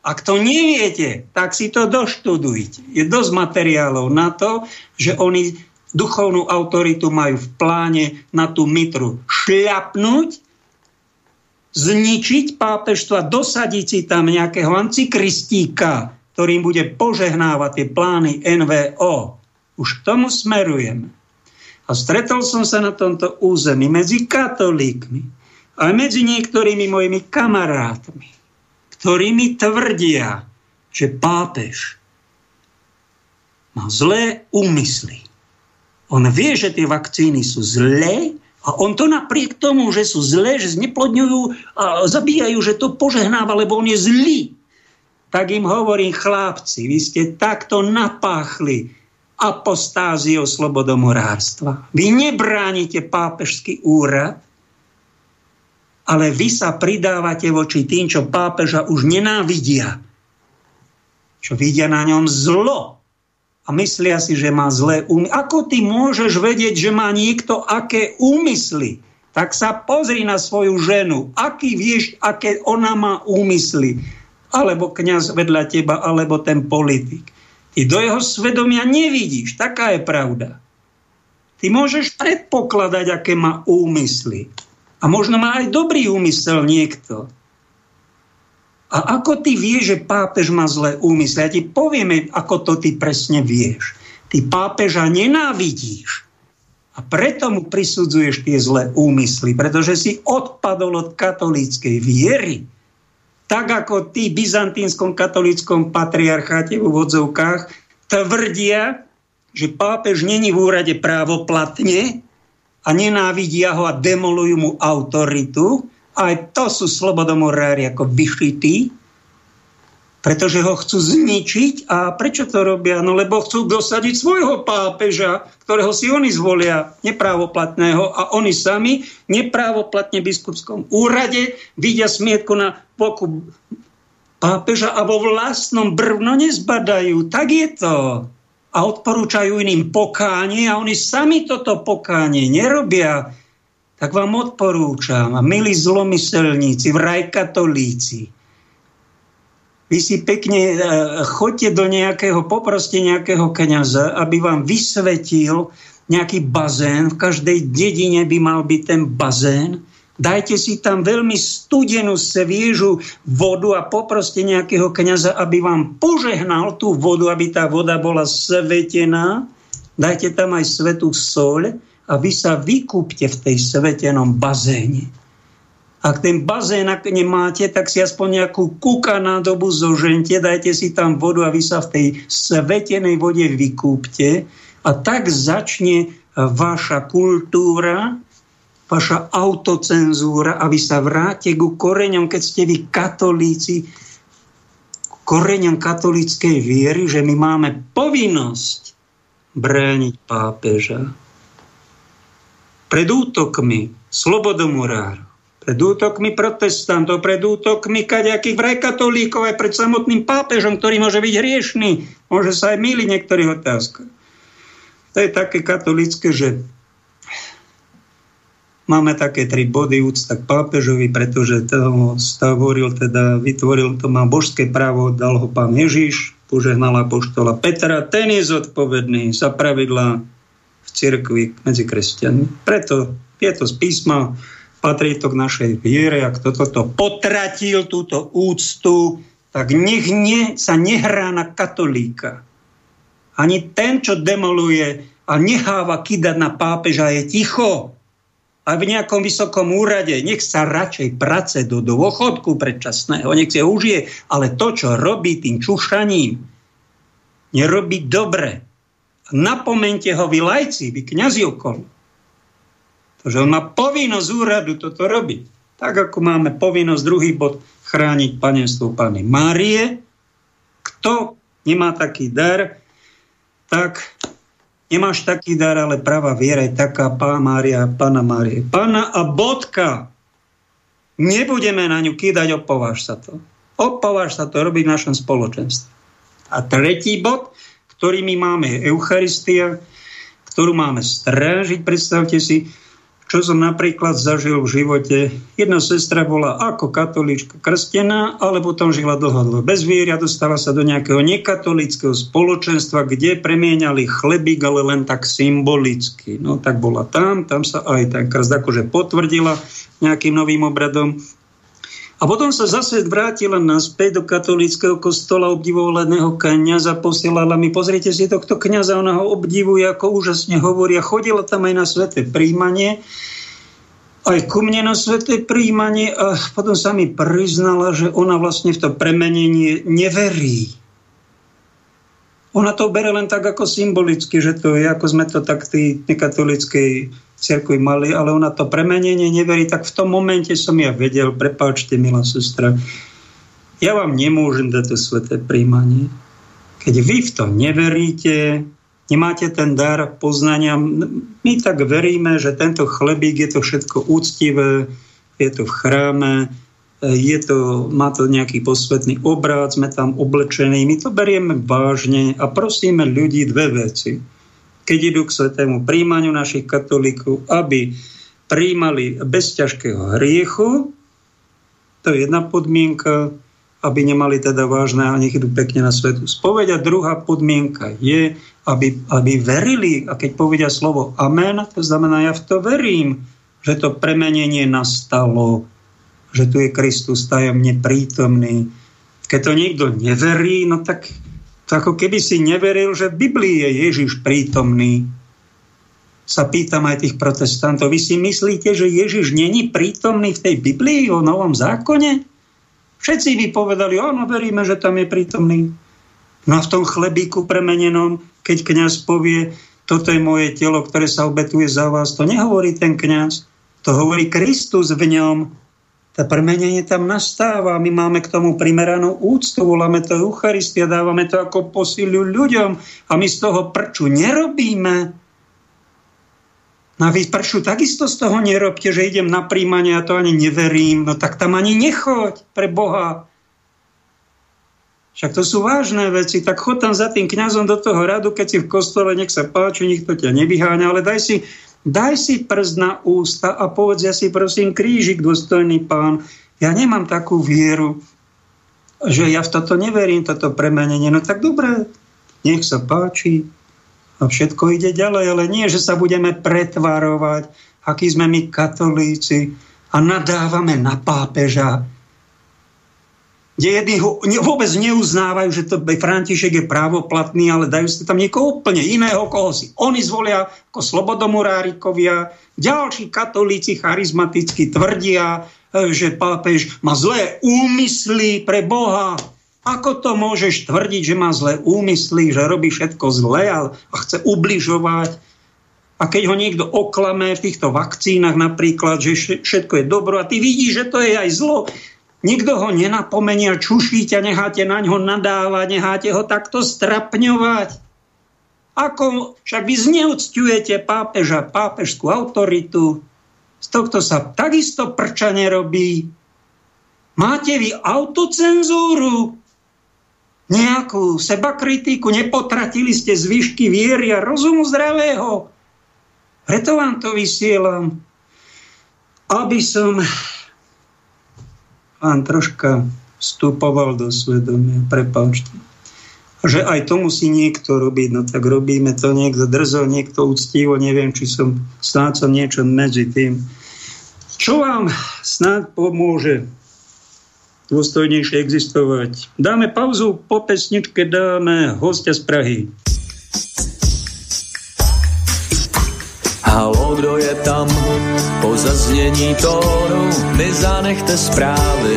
Ak to neviete, tak si to doštudujte. Je dosť materiálov na to, že oni duchovnú autoritu majú v pláne na tú mitru šľapnúť, zničiť pápežstvo a dosadiť si tam nejakého antikristíka, ktorým bude požehnávať tie plány NVO. Už k tomu smerujeme. A stretol som sa na tomto území medzi katolíkmi a medzi niektorými mojimi kamarátmi, ktorí mi tvrdia, že pápež má zlé úmysly. On vie, že tie vakcíny sú zlé a on to napriek tomu, že sú zlé, že zneplodňujú a zabíjajú, že to požehnáva, lebo on je zlý. Tak im hovorím, chlapci, vy ste takto napáchli apostáziou slobodomorárstva. Vy nebránite pápežský úrad, ale vy sa pridávate voči tým, čo pápeža už nenávidia. Čo vidia na ňom zlo. A myslia si, že má zlé úmysly. Ako ty môžeš vedieť, že má niekto aké úmysly? Tak sa pozri na svoju ženu. Aký vieš, aké ona má úmysly? alebo kňaz vedľa teba, alebo ten politik. Ty do jeho svedomia nevidíš, taká je pravda. Ty môžeš predpokladať, aké má úmysly. A možno má aj dobrý úmysel niekto. A ako ty vieš, že pápež má zlé úmysly? Ja ti poviem, ako to ty presne vieš. Ty pápeža nenávidíš. A preto mu prisudzuješ tie zlé úmysly, pretože si odpadol od katolíckej viery. Tak ako tí v byzantínskom katolíckom patriarcháte v úvodzovkách tvrdia, že pápež není v úrade právoplatne a nenávidia ho a demolujú mu autoritu. A aj to sú slobodomorári ako vyšití, pretože ho chcú zničiť. A prečo to robia? No lebo chcú dosadiť svojho pápeža, ktorého si oni zvolia, neprávoplatného, a oni sami neprávoplatne v biskupskom úrade vidia smietku na boku pápeža a vo vlastnom brvno nezbadajú. Tak je to. A odporúčajú iným pokánie a oni sami toto pokánie nerobia. Tak vám odporúčam, milí zlomyselníci, vraj katolíci, vy si pekne choďte do nejakého, poproste nejakého kňaza, aby vám vysvetil nejaký bazén. V každej dedine by mal byť ten bazén. Dajte si tam veľmi studenú, sviežu vodu a poproste nejakého kňaza, aby vám požehnal tú vodu, aby tá voda bola svetená. Dajte tam aj svetú soľ. A vy sa vykúpte v tej svetenom bazéne. Ak ten bazén nemáte, tak si aspoň nejakú kukanádobu zožente, dajte si tam vodu a vy sa v tej svetenej vode vykúpte. A tak začne vaša kultúra, vaša autocenzúra a vy sa vráte ku koreňom, keď ste vy katolíci, koreňom katolíckej viery, že my máme povinnosť brániť pápeža pred útokmi slobodomurárov, pred útokmi protestantov, pred útokmi kadejakých vraj katolíkov, aj pred samotným pápežom, ktorý môže byť hriešný, môže sa aj mýliť niektorých otázkach. To je také katolícke, že máme také tri body úcta k pápežovi, pretože toho stavoril, teda vytvoril to, má božské právo, dal ho pán Ježiš, požehnal apoštola Petra, ten je zodpovedný za pravidlá v cirkvi medzi kresťanmi. Preto je to z písma, patrí to k našej viere, a kto toto potratil, túto úctu, tak nech sa nehrá na katolíka. Ani ten, čo demoluje a necháva kydať na pápeža, je ticho. A v nejakom vysokom úrade nech sa radšej práce do dôchodku predčasného, nech sa užije, ale to, čo robí tým čušaním, nerobí dobre. Napomente ho vy lajci, vy kňazi okolo. Tože on má povinnosť úradu toto robiť. Tak ako máme povinnosť, druhý bod, chrániť panenstvo Panny Márie. Kto nemá taký dar, tak nemáš taký dar, ale pravá viera je taká, Panna Mária, Panna a bodka. Nebudeme na ňu kýdať, opováž sa to. Opováž sa to robiť v našom spoločenstve. A tretí bod, ktorými máme Eucharistia, ktorú máme strážiť. Predstavte si, čo som napríklad zažil v živote. Jedna sestra bola ako katolíčka krstená, ale potom žila dlho bez viery a dostala sa do nejakého nekatolického spoločenstva, kde premieniali chlebík, ale len tak symbolicky. No tak bola tam sa aj ten krst akože potvrdila nejakým novým obradom. A potom sa zase vrátila naspäť do katolíckeho kostola, obdivovala jedného kňaza, posielala mi, pozrite si tohto kňaza, ona ho obdivuje, ako úžasne hovorí. A chodila tam aj na sväté prijímanie, aj ku mne na sväté prijímanie. A potom sa mi priznala, že ona vlastne v to premenenie neverí. Ona to bere len tak ako symbolicky, že to je, ako sme to tak v nekatolíckej cirkvi mali, ale ona to premenenie neverí, tak v tom momente som ja vedel, prepáčte, milá sestra, ja vám nemôžem dať to sväté prijímanie. Keď vy v to neveríte, nemáte ten dar poznania, my tak veríme, že tento chlebík, je to všetko úctivé, je to v chráme, má to nejaký posvetný obrad, sme tam oblečení, my to berieme vážne a prosíme ľudí dve veci. Keď idú k svetému príjmaniu našich katolíkov, aby príjmali bez ťažkého hriechu, to je jedna podmienka, a aby nemali teda vážne a nech idú pekne na svetú spoveď. A druhá podmienka je, aby verili. A keď povedia slovo amen, to znamená, ja v to verím, že to premenenie nastalo, že tu je Kristus tajomne prítomný. Keď to niekto neverí, no tak ako keby si neveril, že v Biblii je Ježiš prítomný. Sa pýtam aj tých protestantov, vy si myslíte, že Ježiš není prítomný v tej Biblii o Novom zákone? Všetci by povedali, áno, veríme, že tam je prítomný. No a v tom chlebíku premenenom, keď kňaz povie, toto je moje telo, ktoré sa obetuje za vás, to nehovorí ten kňaz, to hovorí Kristus v ňom. Tá premenenie tam nastáva, my máme k tomu primeranú úctu, voláme to Eucharistia, dávame to ako posilu ľuďom a my z toho prču nerobíme. A vy pršu takisto z toho nerobte, že idem na príjmanie a to ani neverím. No tak tam ani nechoď, pre Boha. Však to sú vážne veci. Tak chod tam za tým kňazom do toho radu, keď si v kostole, nech sa páči, nikto ťa nevyháňa, ale daj si prst na ústa a povedz, ja si prosím krížik, dôstojný pán. Ja nemám takú vieru, že ja v toto neverím, toto premenenie. No tak dobre, nech sa páči. A všetko ide ďalej, ale nie, že sa budeme pretvarovať, akí sme my katolíci a nadávame na pápeža. Kde jedni ho vôbec neuznávajú, že to František je právoplatný, ale dajú si tam niekoho úplne iného, koho si oni zvolia, ako slobodomurárikovia. Ďalší katolíci charizmaticky tvrdia, že pápež má zlé úmysly pre Boha. Ako to môžeš tvrdiť, že má zlé úmysly, že robí všetko zlé a chce ubližovať? A keď ho niekto oklame v týchto vakcínach napríklad, že všetko je dobro a ty vidíš, že to je aj zlo, nikto ho nenapomenie a čušíte a necháte na ňo nadávať, necháte ho takto strapňovať. Však vy zneúctiujete pápeža, pápežskú autoritu. Z tohto sa takisto prča nerobí. Máte vy autocenzúru? Nejakú sebakritiku, nepotratili ste zvyšky viery a rozumu zdravého. Preto vám to vysielam, aby som vám troška vstupoval do svedomia. Prepáčte. Že aj to musí niekto robiť, no tak robíme to niekto drzo, niekto úctivo, neviem, či som snáď som niečo medzi tým. Čo vám snáď pomôže dôstojnejšie existovať. Dáme pauzu, po pesničke dáme hostia z Prahy. Haló, kdo je tam? Po zaznění tónu mi zanechte zprávy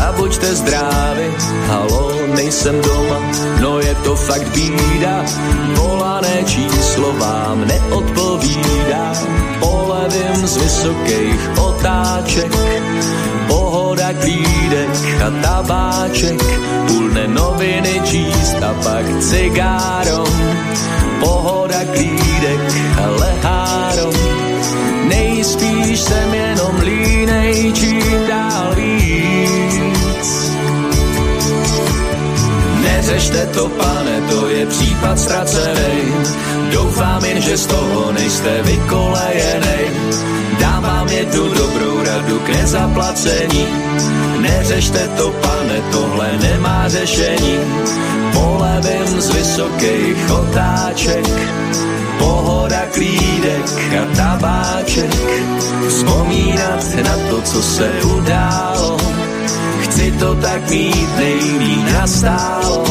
a buďte zdraví. Haló, nejsem doma, no je to fakt bída. Volané číslo vám neodpovídá. Polevím z vysokých otáček, pohoda klídek a tabáček, půlne noviny číst a pak cigárom. Pohoda klídek a lehárom, nejspíš jsem jenom línej, čím dál víc. Neřešte to, pane, to je případ ztracenej, doufám jen, že z toho nejste vykolejenej. Dám vám jednu dobrou radu k nezaplacení, neřešte to, pane, tohle nemá řešení. Polevím z vysokých otáček, pohoda klídek a tabáček, vzpomínat na to, co se událo, chci to tak mít, nejmí nastálo.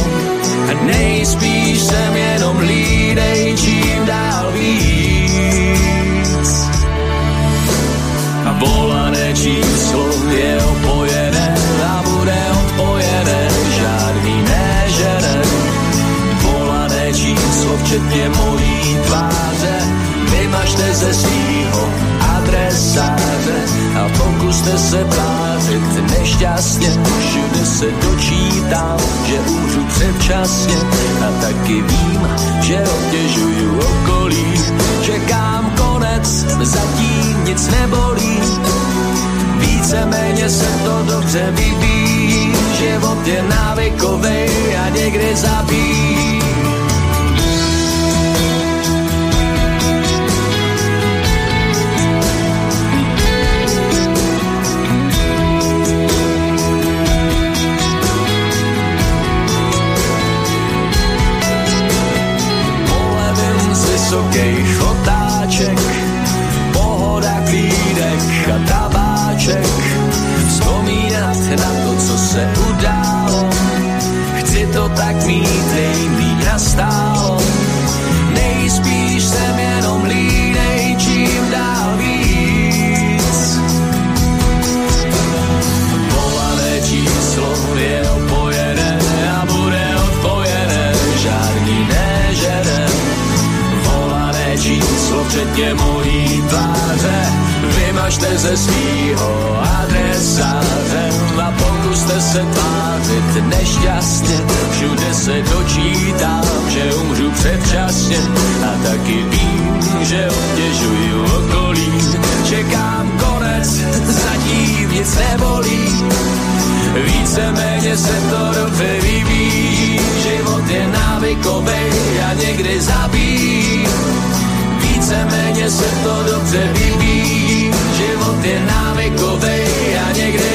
A nejspíš jsem jenom línej, čím dál víc. A volané číslo je opojené a bude odpojené, žádný nežene. Volané číslo včetně mojí tváře vymažte ze svýho adresáře a pokuste se tvářit nešťastně. Všude se dočítám, že umřu předčasně a taky vím, že obtěžuju okolí. Čekám konec, zatím nic nebolí, víceméně se to dobře vyvíjí. Život je návykovej a někdy zabíjí. nádej, šotáček, pohoda, klídek a tabáček. Vzpomínat na to, co se událo, chci to tak mít, nejmí nastálo. Nejspíš jsem jenom línej, čím dál víc. Volané číslo je opojené a bude odpojené, žádný nežere. Volané číslo včetně mojí tváře vymažte ze svýho adresáře a pokuste se tvářit nešťastně. Všude se dočítám, že umřu předčasně a taky vím, že obtěžuju okolí. Čekám konec, zatím nic nebolí, víceméně se to dobře vyvíjí. Život je návykovej a někdy zabíjí, víceméně se to dobře vyvíjí. Život je návykovej a někdy...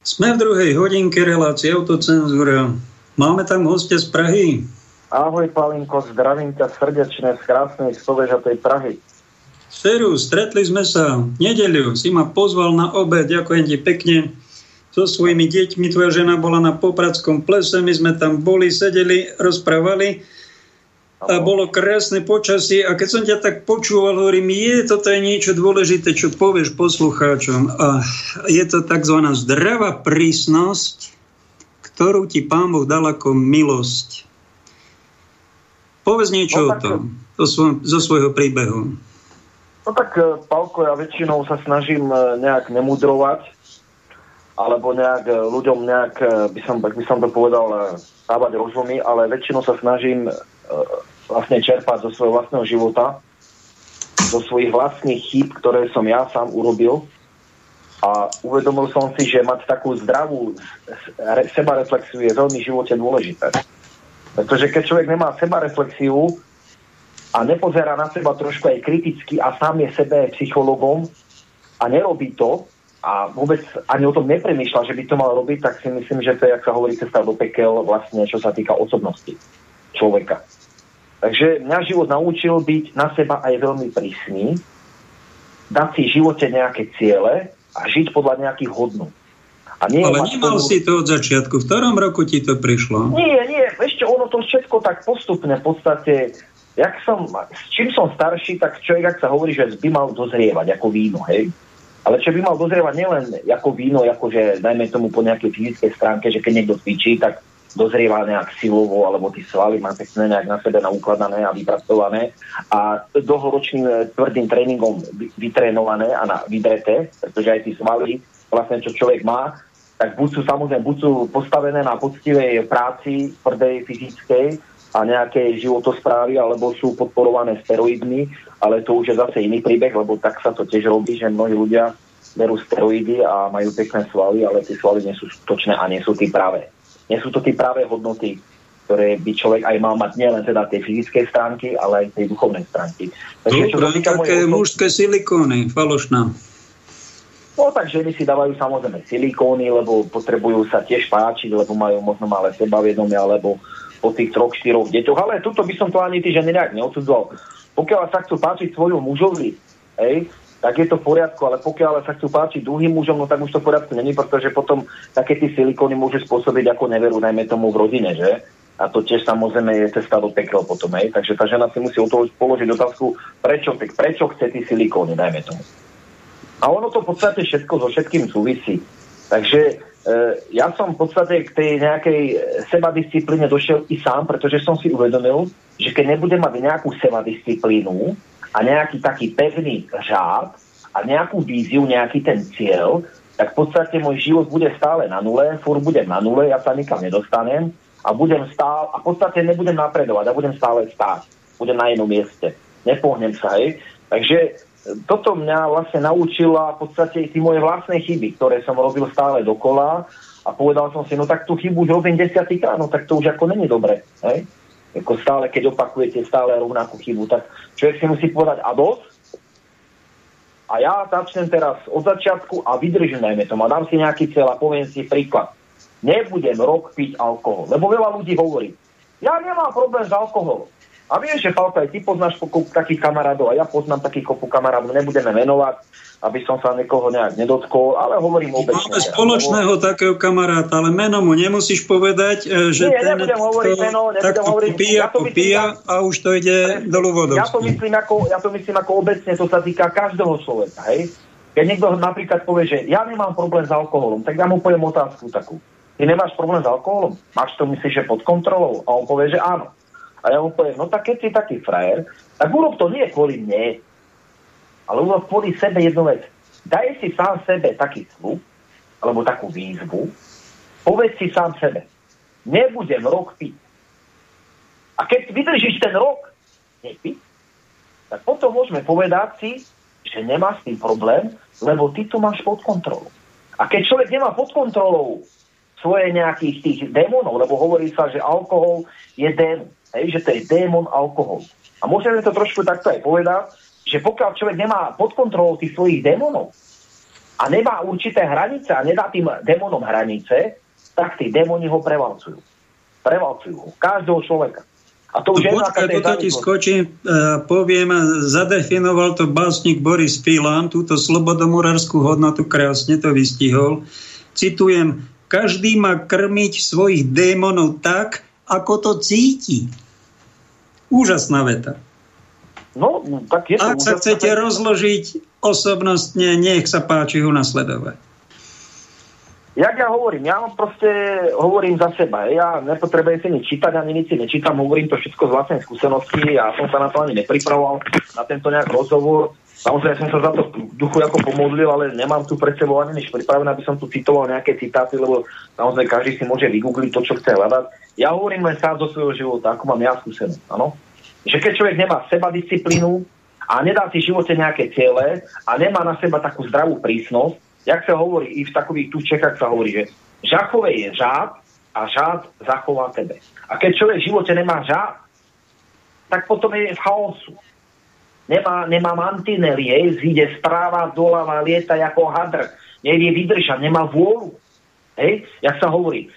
Sme v druhej hodinke relácie Autocenzúra. Máme tam hostia z Prahy. Ahoj, Palinko, zdravím ťa srdečne z krásnej slovežatej Prahy. Seru, stretli sme sa v nedeľu. Si ma pozval na obed, ďakujem ti pekne. So svojimi deťmi, tvoja žena bola na Popradskom plese, my sme tam boli, sedeli, rozprávali. A bolo krásne počasie. A keď som ťa tak počúval, hovorím, toto je niečo dôležité, čo povieš poslucháčom. A je to takzvaná zdravá prísnosť, ktorú ti Pán Boh dal ako milosť. Povedz niečo o tom, zo svojho príbehu. No tak, Pálko, ja väčšinou sa snažím nejak nemudrovať, alebo nejak ľuďom nejak, by som to povedal, dávať rozumy, ale väčšinou sa snažím vlastne čerpať zo svojho vlastného života, zo svojich vlastných chýb, ktoré som ja sám urobil, a uvedomil som si, že mať takú zdravú sebareflexiu je veľmi v živote dôležité. Pretože keď človek nemá sebareflexiu a nepozerá na seba trošku aj kriticky a sám je sebe psychologom a nerobí to a vôbec ani o tom nepremýšľa, že by to mal robiť, tak si myslím, že to je, jak sa hovorí, cesta do pekel vlastne, čo sa týka osobnosti človeka. Takže mňa život naučil byť na seba aj veľmi prísný, dať si v živote nejaké ciele a žiť podľa nejakých hodnot. Ale nemal si to od začiatku. V ktorom roku ti to prišlo? Nie. Ešte ono to všetko tak postupne. V podstate, čím som starší, tak človek, ak sa hovorí, že by mal dozrievať ako víno, hej? Ale čo by mal dozrievať nielen ako víno, akože dajme tomu po nejakej fyzickej stránke, že keď niekto cvičí, tak dozrieva nejak silovo, alebo tí svaly má pekne nejak na sebe naukladané a vypracované a dlhoročným tvrdým tréningom vytrénované a vydreté, pretože aj tí svaly vlastne, čo človek má, tak buď sú postavené na poctivej práci, tvrdej, fyzickej a nejakej životosprávy, alebo sú podporované steroidmi, ale to už je zase iný príbeh, lebo tak sa to tiež robí, že mnohí ľudia berú steroidy a majú pekné svaly, ale tie svaly nie sú skutočné a nie sú tí práve. Nie sú to tie práve hodnoty, ktoré by človek aj mal mať nielen teda tej fyzickej stránky, ale aj tej duchovnej stránky. Takže, také mužské silikóny, falošná. No tak ženy si dávajú samozrejme silikóny, lebo potrebujú sa tiež páčiť, lebo majú možno malé sebavedomie, alebo po tých 3-4 deťoch. Ale tuto by som to ani ty ženy nejak neodsudzoval. Pokiaľ sa chcú páčiť svojom mužovi, tak je to v poriadku, ale pokiaľ sa chcú páčiť druhým mužom, no tak už to v poriadku není, pretože potom také tie silikóny môžu spôsobiť ako neveru, najmä tomu v rodine, že? A to tiež samozrejme je cesta do pekel potom, hej? Takže tá žena si musí o to položiť otázku, prečo chce tie silikóny, najmä tomu. A ono to v podstate všetko so všetkým súvisí. Takže ja som v podstate k tej nejakej sebadisciplíne došiel i sám, pretože som si uvedomil, že keď nebudem mať nejakú sebadisciplínu a nejaký taký pevný řád a nejakú víziu, nejaký ten cieľ, tak v podstate môj život bude stále na nule, furt budem na nule, ja sa nikam nedostanem a budem stále, a v podstate nebudem napredovať, ja budem stále stáť, budem na jednom mieste, nepohnem sa, hej. Takže toto mňa vlastne naučila v podstate i tie moje vlastné chyby, ktoré som robil stále dokola a povedal som si, no tak tú chybu už robím 10-krát, no tak to už ako není dobre, hej. Ako stále, keď opakujete stále rovnakú chybu, tak človek si musí povedať a dosť. A ja začnem teraz od začiatku a vydržím najmä tomu a dám si nejaký cieľ a poviem si príklad. Nebudem rok piť alkohol, lebo veľa ľudí hovorí, ja nemám problém s alkoholom. A vieš, že Pálko, aj ty poznáš takých kamarádov a ja poznám takých kopu kamarádov, nebudeme menovať, aby som sa niekoho nejak nedotkol, ale hovorím obecne. Máme spoločného takého kamaráta, ale meno mu nemusíš povedať, že nie, ten pija a už to ide dolu vodou. Ja to myslím ako obecne, to sa týka každého človeka, hej? Keď niekto napríklad povie, že ja nemám problém s alkoholom, tak ja mu poviem otázku takú. Ty nemáš problém s alkoholom? Máš to, myslíš, že pod kontrolou? A on povie, že áno. A ja mu poviem, no tak keď si taký frajer, tak urob to nie kvôli mne, ale urob kvôli sebe jednu vec. Daj si sám sebe taký slub, alebo takú výzvu, povedz si sám sebe, nebudem rok piť. A keď vydržíš ten rok nepiť, tak potom môžeme povedať si, že nemáš s tým problém, lebo ty to máš pod kontrolou. A keď človek nemá pod kontrolou svoje nejakých tých démonov, lebo hovorí sa, že alkohol je démon. Hej, že to je démon alkohol. A môžeme to trošku takto aj povedať, že pokiaľ človek nemá pod kontrolou tých svojich démonov a nemá určité hranice a nedá tým démonom hranice, tak tí démoni ho prevalcujú. Prevalcujú ho. Každého človeka. A to už je počkaj, toto ti skočím, poviem, zadefinoval to básnik Boris Filan, túto slobodomurárskú hodnotu krásne to vystihol. Citujem, každý má krmiť svojich démonov tak, ako to cíti. Úžasná veta. No, tak je to. Ak sa chcete rozložiť osobnostne, nech sa páči ho nasledovať. Jak ja hovorím? Ja proste hovorím za seba. Ja nepotrebujem si nič čítať, ani nič si nečítam. Hovorím to všetko z vlastnej skúsenosti. Ja som sa na to ani nepripravoval, na tento nejak rozhovor. Samozrejme, som sa za to v duchu ako pomodlil, ale nemám tu pred sebou ani nič pripravené, aby som tu citoval nejaké citáty, lebo samozrejme každý si môže vygoogliť to, čo chce hľadať. Ja hovorím len sám zo svojho života, ako mám ja skúsenosť, áno? Že keď človek nemá sebadisciplínu a nedá si v živote nejaké ciele a nemá na seba takú zdravú prísnosť, jak sa hovorí, i v takých tu Čechách sa hovorí, že žachové je žád a žád zachová tebe. A keď človek v živote nemá žád, tak potom je v chaosu. Nemá mantinely, ide správa, doľava, lieta ako hadr. Nevie vydržať, nemá vôľu. Hej? Jak sa hovorí,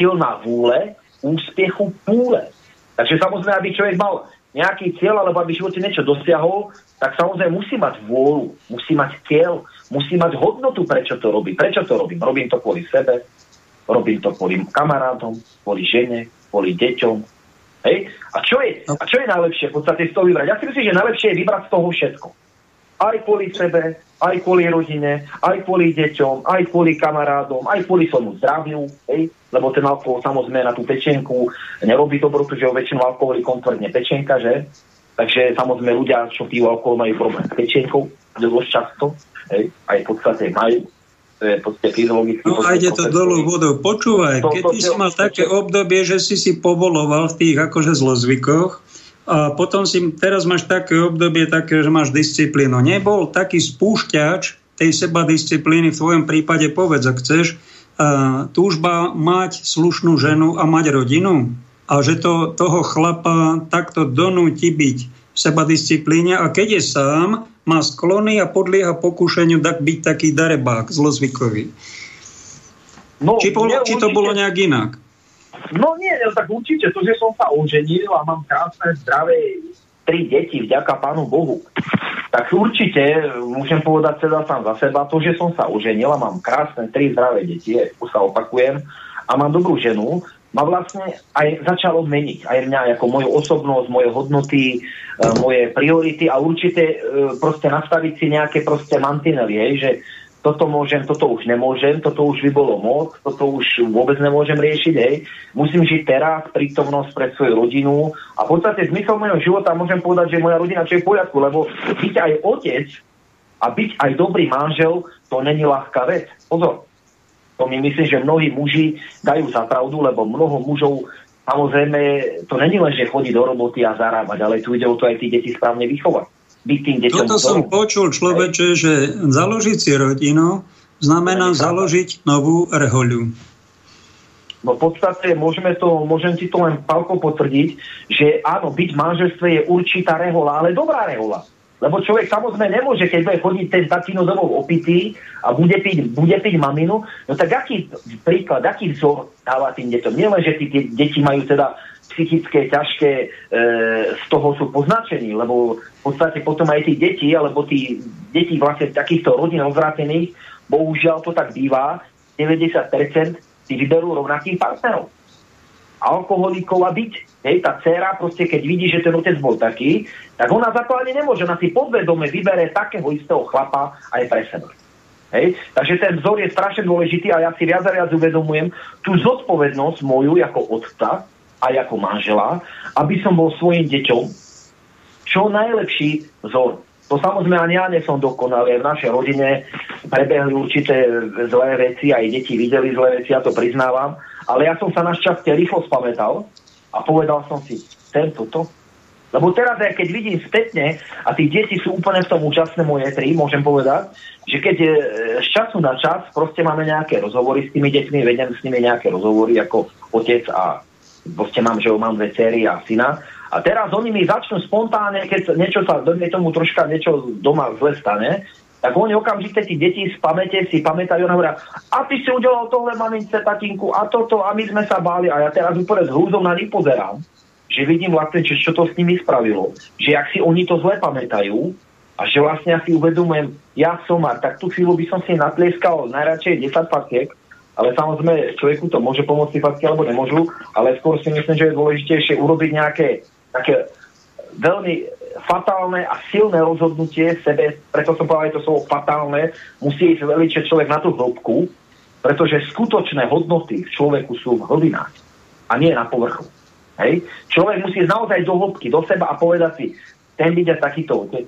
silná vôle, úspechu púle. Takže samozrejme, aby človek mal nejaký cieľ, alebo aby v živote niečo dosiahol, tak samozrejme musí mať vôľu, musí mať cieľ, musí mať hodnotu, prečo to robí. Prečo to robím? Robím to kvôli sebe, robím to kvôli kamarátom, kvôli žene, kvôli deťom. Hej? A čo je najlepšie v podstate z toho vybrať? Ja si myslím, že najlepšie je vybrať z toho všetko. Aj kvôli sebe, aj kvôli rodine, aj kvôli deťom, aj kvôli kamarádom, aj kvôli svojmu zdraviu, hej? Lebo ten alkohol samozrejme na tú pečenku nerobí dobrotu, že ho väčšinu alkoholikom tvrdne pečenka, že? Takže samozrejme ľudia, čo pijú alkohol, majú problém s pečenkou, dosť často, hej? Aj v podstate majú. No a ide to dolu vodou. Počúvaj, keď ty si mal také obdobie, že si povoloval v tých akože zlozvykoch a potom teraz máš také obdobie, také, že máš disciplínu. Nebol taký spúšťač tej sebadisciplíny, v tvojom prípade povedz, ak chceš, túžba mať slušnú ženu a mať rodinu a že to toho chlapa takto donúti byť v sebadisciplíne a keď je sám, má sklony a podlieha pokušeniu byť taký darebák, zlozvykový. No, či to bolo nejak inak? No nie, tak určite. To, že som sa oženil a mám krásne, zdravé 3 deti, vďaka Pánu Bohu, tak určite môžem povedať teda sám za seba. To, že som sa oženil a mám krásne 3 zdravé deti, už sa opakujem, a mám dobrú ženu, ma vlastne aj začalo meniť. Aj mňa, ako moju osobnosť, moje hodnoty, moje priority a určite proste nastaviť si nejaké proste mantinely, hej, že toto môžem, toto už nemôžem, toto už by bolo moc, toto už vôbec nemôžem riešiť, hej. Musím žiť teraz, prítomnosť pre svoju rodinu a v podstate zmysel mojho života môžem povedať, že moja rodina čo je v poriadku, lebo byť aj otec a byť aj dobrý manžel, to není ľahká vec. Pozor. To my myslím, že mnohí muži dajú za pravdu, lebo mnoho mužov, samozrejme, to není len, že chodí do roboty a zarábať, ale tu ide o to aj tí deti správne vychovať. Toto som počul, človeče, že založiť si rodinu znamená založiť novú rehoľu. No v podstate môžem ti to len, Pálko, potvrdiť, že áno, byť v manželstve je určitá rehoľa, ale dobrá rehoľa. Lebo človek samozrejme nemôže, keď bude chodiť ten tatino domov opitý a bude piť maminu, no tak aký príklad, aký vzor dáva tým deťom? Nie len, že tí deti majú teda psychické, ťažké, z toho sú poznačení, lebo v podstate potom aj tí deti, alebo tí deti vlastne takýchto rodín odvrátených, bohužiaľ to tak býva, 90% si vyberú rovnakých partnerov. Alkoholikov a byť. Hej, tá dcera proste, keď vidí, že ten otec bol taký, tak ona za to ani nemôže. Ona si podvedome vybere takého istého chlapa aj pre seba. Hej? Takže ten vzor je strašne dôležitý a ja si viac a viac uvedomujem tú zodpovednosť moju ako otca a ako manžela, aby som bol svojim deťom čo najlepší vzor. To samozrejme ani ja nie som dokonalý. V našej rodine prebehli určité zlé veci, aj deti videli zlé veci, ja to priznávam, ale ja som sa našťastie rýchlo spamätal a povedal som si, ten toto. Lebo teraz, aj keď vidím spätne, a tí deti sú úplne v tom účastné moje tri, môžem povedať, že keď z času na čas proste máme nejaké rozhovory s tými deťmi, vedem s nimi nejaké rozhovory ako otec a proste mám, že mám dve céry a syna. A teraz oni mi začnú spontánne, keď niečo sa do mňa tomu troška niečo doma zle stane, tak oni okamžite, tí deti z pamäte si pamätajú, ona hovoria, a ty si udelal tohle, mamince, tatínku, a toto, a my sme sa báli, a ja teraz úplne s hrúzom na nich pozerám, že vidím vlastne, čo to s nimi spravilo, že ak si oni to zle pamätajú, a že vlastne ja si uvedomujem, ja som, a tak tú chvíľu by som si natlieskal najradšej 10 fatiek, ale samozrejme človeku to môže pomôcť fatky, alebo nemôžu, ale skôr si myslím, že je dôležitejšie urobiť nejaké také veľmi fatálne a silné rozhodnutie sebe, preto som povedal aj to slovo fatálne, musí ísť veľmi človek na tú hĺbku, pretože skutočné hodnoty v človeku sú v hlbinách a nie na povrchu. Hej? Človek musí ísť naozaj do hĺbky, do seba a povedať si, ten vidia takýto otec,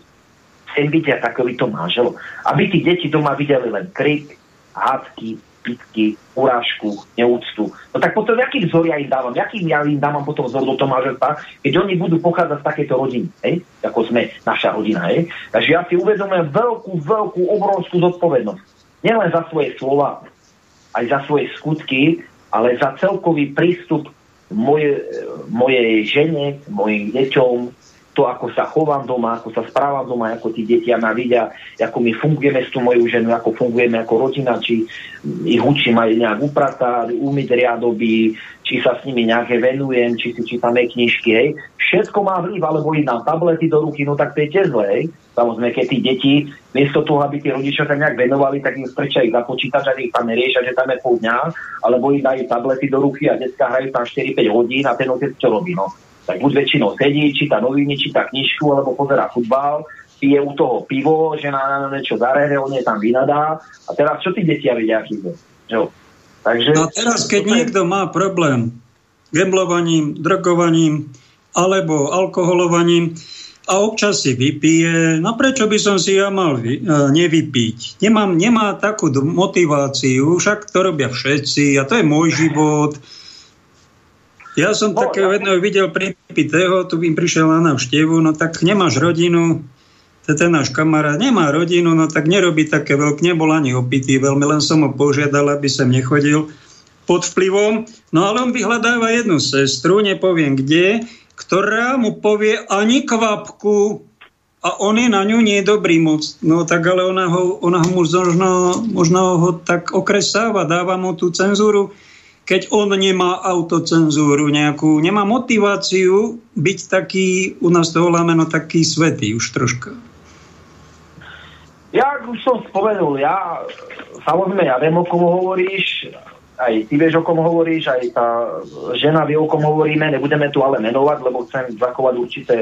ten vidia takovýto manžel. Aby tí deti doma videli len krik, hádky, pitky, urážku, neúctu. No tak potom, aký vzor ja im dávam? Jaký ja im dávam potom vzor do toho manželstva, keď oni budú pochádzať z takéto rodiny, hej? Ako sme naša rodina, hej? Takže ja si uvedomujem veľkú, obrovskú zodpovednosť. Nielen za svoje slova, aj za svoje skutky, ale za celkový prístup mojej žene, mojim deťom, to, ako sa chovám doma, ako sa správam doma, ako tí deti ma vidia, ako my fungujeme s tú moju ženu, ako fungujeme ako rodina, či ich učím aj nejak upratať, umyť riadoby, či sa s nimi nejaké venujem, či si čítame knižky, hej. Všetko má vliv, alebo idú nám tablety do ruky, no tak to je tiež zle, hej. Samozrejme, keď tí deti, miesto toho, aby tí rodičia sa nejak venovali, tak im strčia ich za počítač, a ich tam neriešia, že tam je pol dňa, alebo im dajú tablety do ruky a decká hrajú tam 4-5 hodín a ten otec čo robí, no. Tak buď väčšinou sedí, číta noviny, číta knižku, alebo pozerá futbal, pije u toho pivo, že na niečo zarehne, on je tam vynadá. A teraz čo tí deti vedia, aký je? Takže... A teraz, keď niekto má problém gamblovaním, drogovaním, alebo alkoholovaním a občas si vypije, no prečo by som si ja mal nevypiť? Nemá takú motiváciu, však to robia všetci a to je môj život. Ja som takého jedného videl pripitého, tu im prišiel na návštevu, no tak nemáš rodinu, to je náš kamarát, nemá rodinu, no tak nerobí také veľké, nebol ani opitý veľmi, len som ho požiadal, aby som nechodil pod vplyvom. No ale on vyhľadáva jednu sestru, nepoviem kde, ktorá mu povie ani kvapku a on je na ňu nie dobrý moc. No tak ale ona ho možno ho tak okresáva, dáva mu tú cenzúru, keď on nemá autocenzúru nejakú, nemá motiváciu byť taký, u nás to voláme, no taký svätý už troška. Ja už som spomenul, ja samozrejme, ja viem, o kom hovoríš, aj ty vieš, o kom hovoríš, aj tá žena vie, o kom hovoríme, nebudeme tu ale menovať, lebo chcem zachovať určité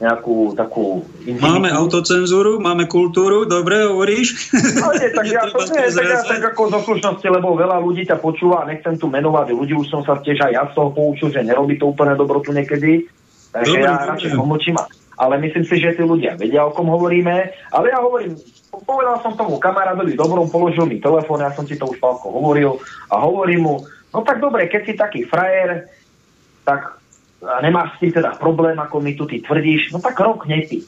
nejakú takú... Intimitu. Máme autocenzúru, máme kultúru, dobre hovoríš? No nie, tak ja to nie, tak ja tak ako zo slušnosti, lebo veľa ľudí ťa počúva a nechcem tu menovať ľudí, už som sa tiež aj ja z toho poučil, že nerobí to úplne dobrotu niekedy, takže dobre, ja radšej pomlčím, ale myslím si, že tí ľudia vedia, o kom hovoríme, ale ja hovorím, povedal som tomu kamarádovi dobrom, položil mi telefón, ja som ti to už pálko hovoril a hovorím mu, no tak dobre, keď si taký frajer, tak a nemáš s tým teda problém, ako mi tu ty tvrdíš, no tak rok nepí.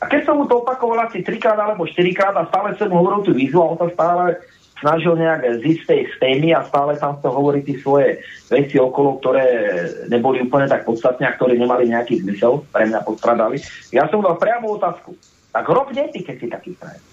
A keď som mu to opakoval asi 3-krát alebo 4-krát a stále som mu hovoril tú výzvu a on sa stále snažil nejak zísť z témy a stále tam sa hovorí tie svoje veci okolo, ktoré neboli úplne tak podstatné a ktoré nemali nejaký zmysel, pre mňa postradali. Ja som dal priamo otázku. Tak rok nepí, keď si taký praje.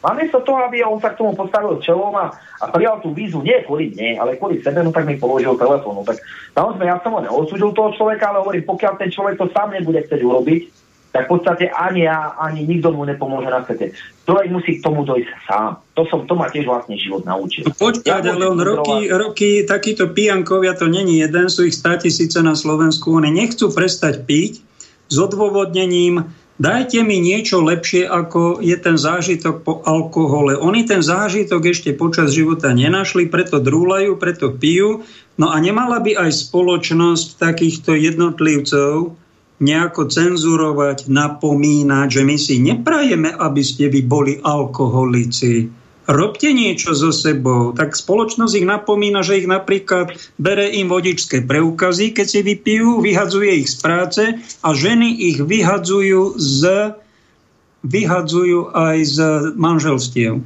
Namiesto toho, aby on sa k tomu postavil čelom a prijal tú vízu, nie kvôli mne, ale kvôli sebe, no tak mi položil telefón. No tak naozaj ja som ho neodsúdil toho človeka, ale hovorím, pokiaľ ten človek to sám nebude chcieť urobiť, tak v podstate ani ja, ani nikto mu nepomôže na svete. Človek musí k tomu dojsť sám. To ma tiež vlastne život naučil. Počkať, ale on roky takíto pijankovia, to není jeden, sú ich 100 000 na Slovensku, oni nechcú prestať piť s odôvodnením: dajte mi niečo lepšie, ako je ten zážitok po alkohole. Oni ten zážitok ešte počas života nenašli, preto drúľajú, preto pijú. No a nemala by aj spoločnosť takýchto jednotlivcov nejako cenzurovať, napomínať, že my si neprajeme, aby ste vy boli alkoholici. Robte niečo so sebou. Tak spoločnosť ich napomína, že ich napríklad bere im vodičské preukazy, keď si vypijú, vyhadzuje ich z práce a ženy ich vyhadzujú aj z manželstiev.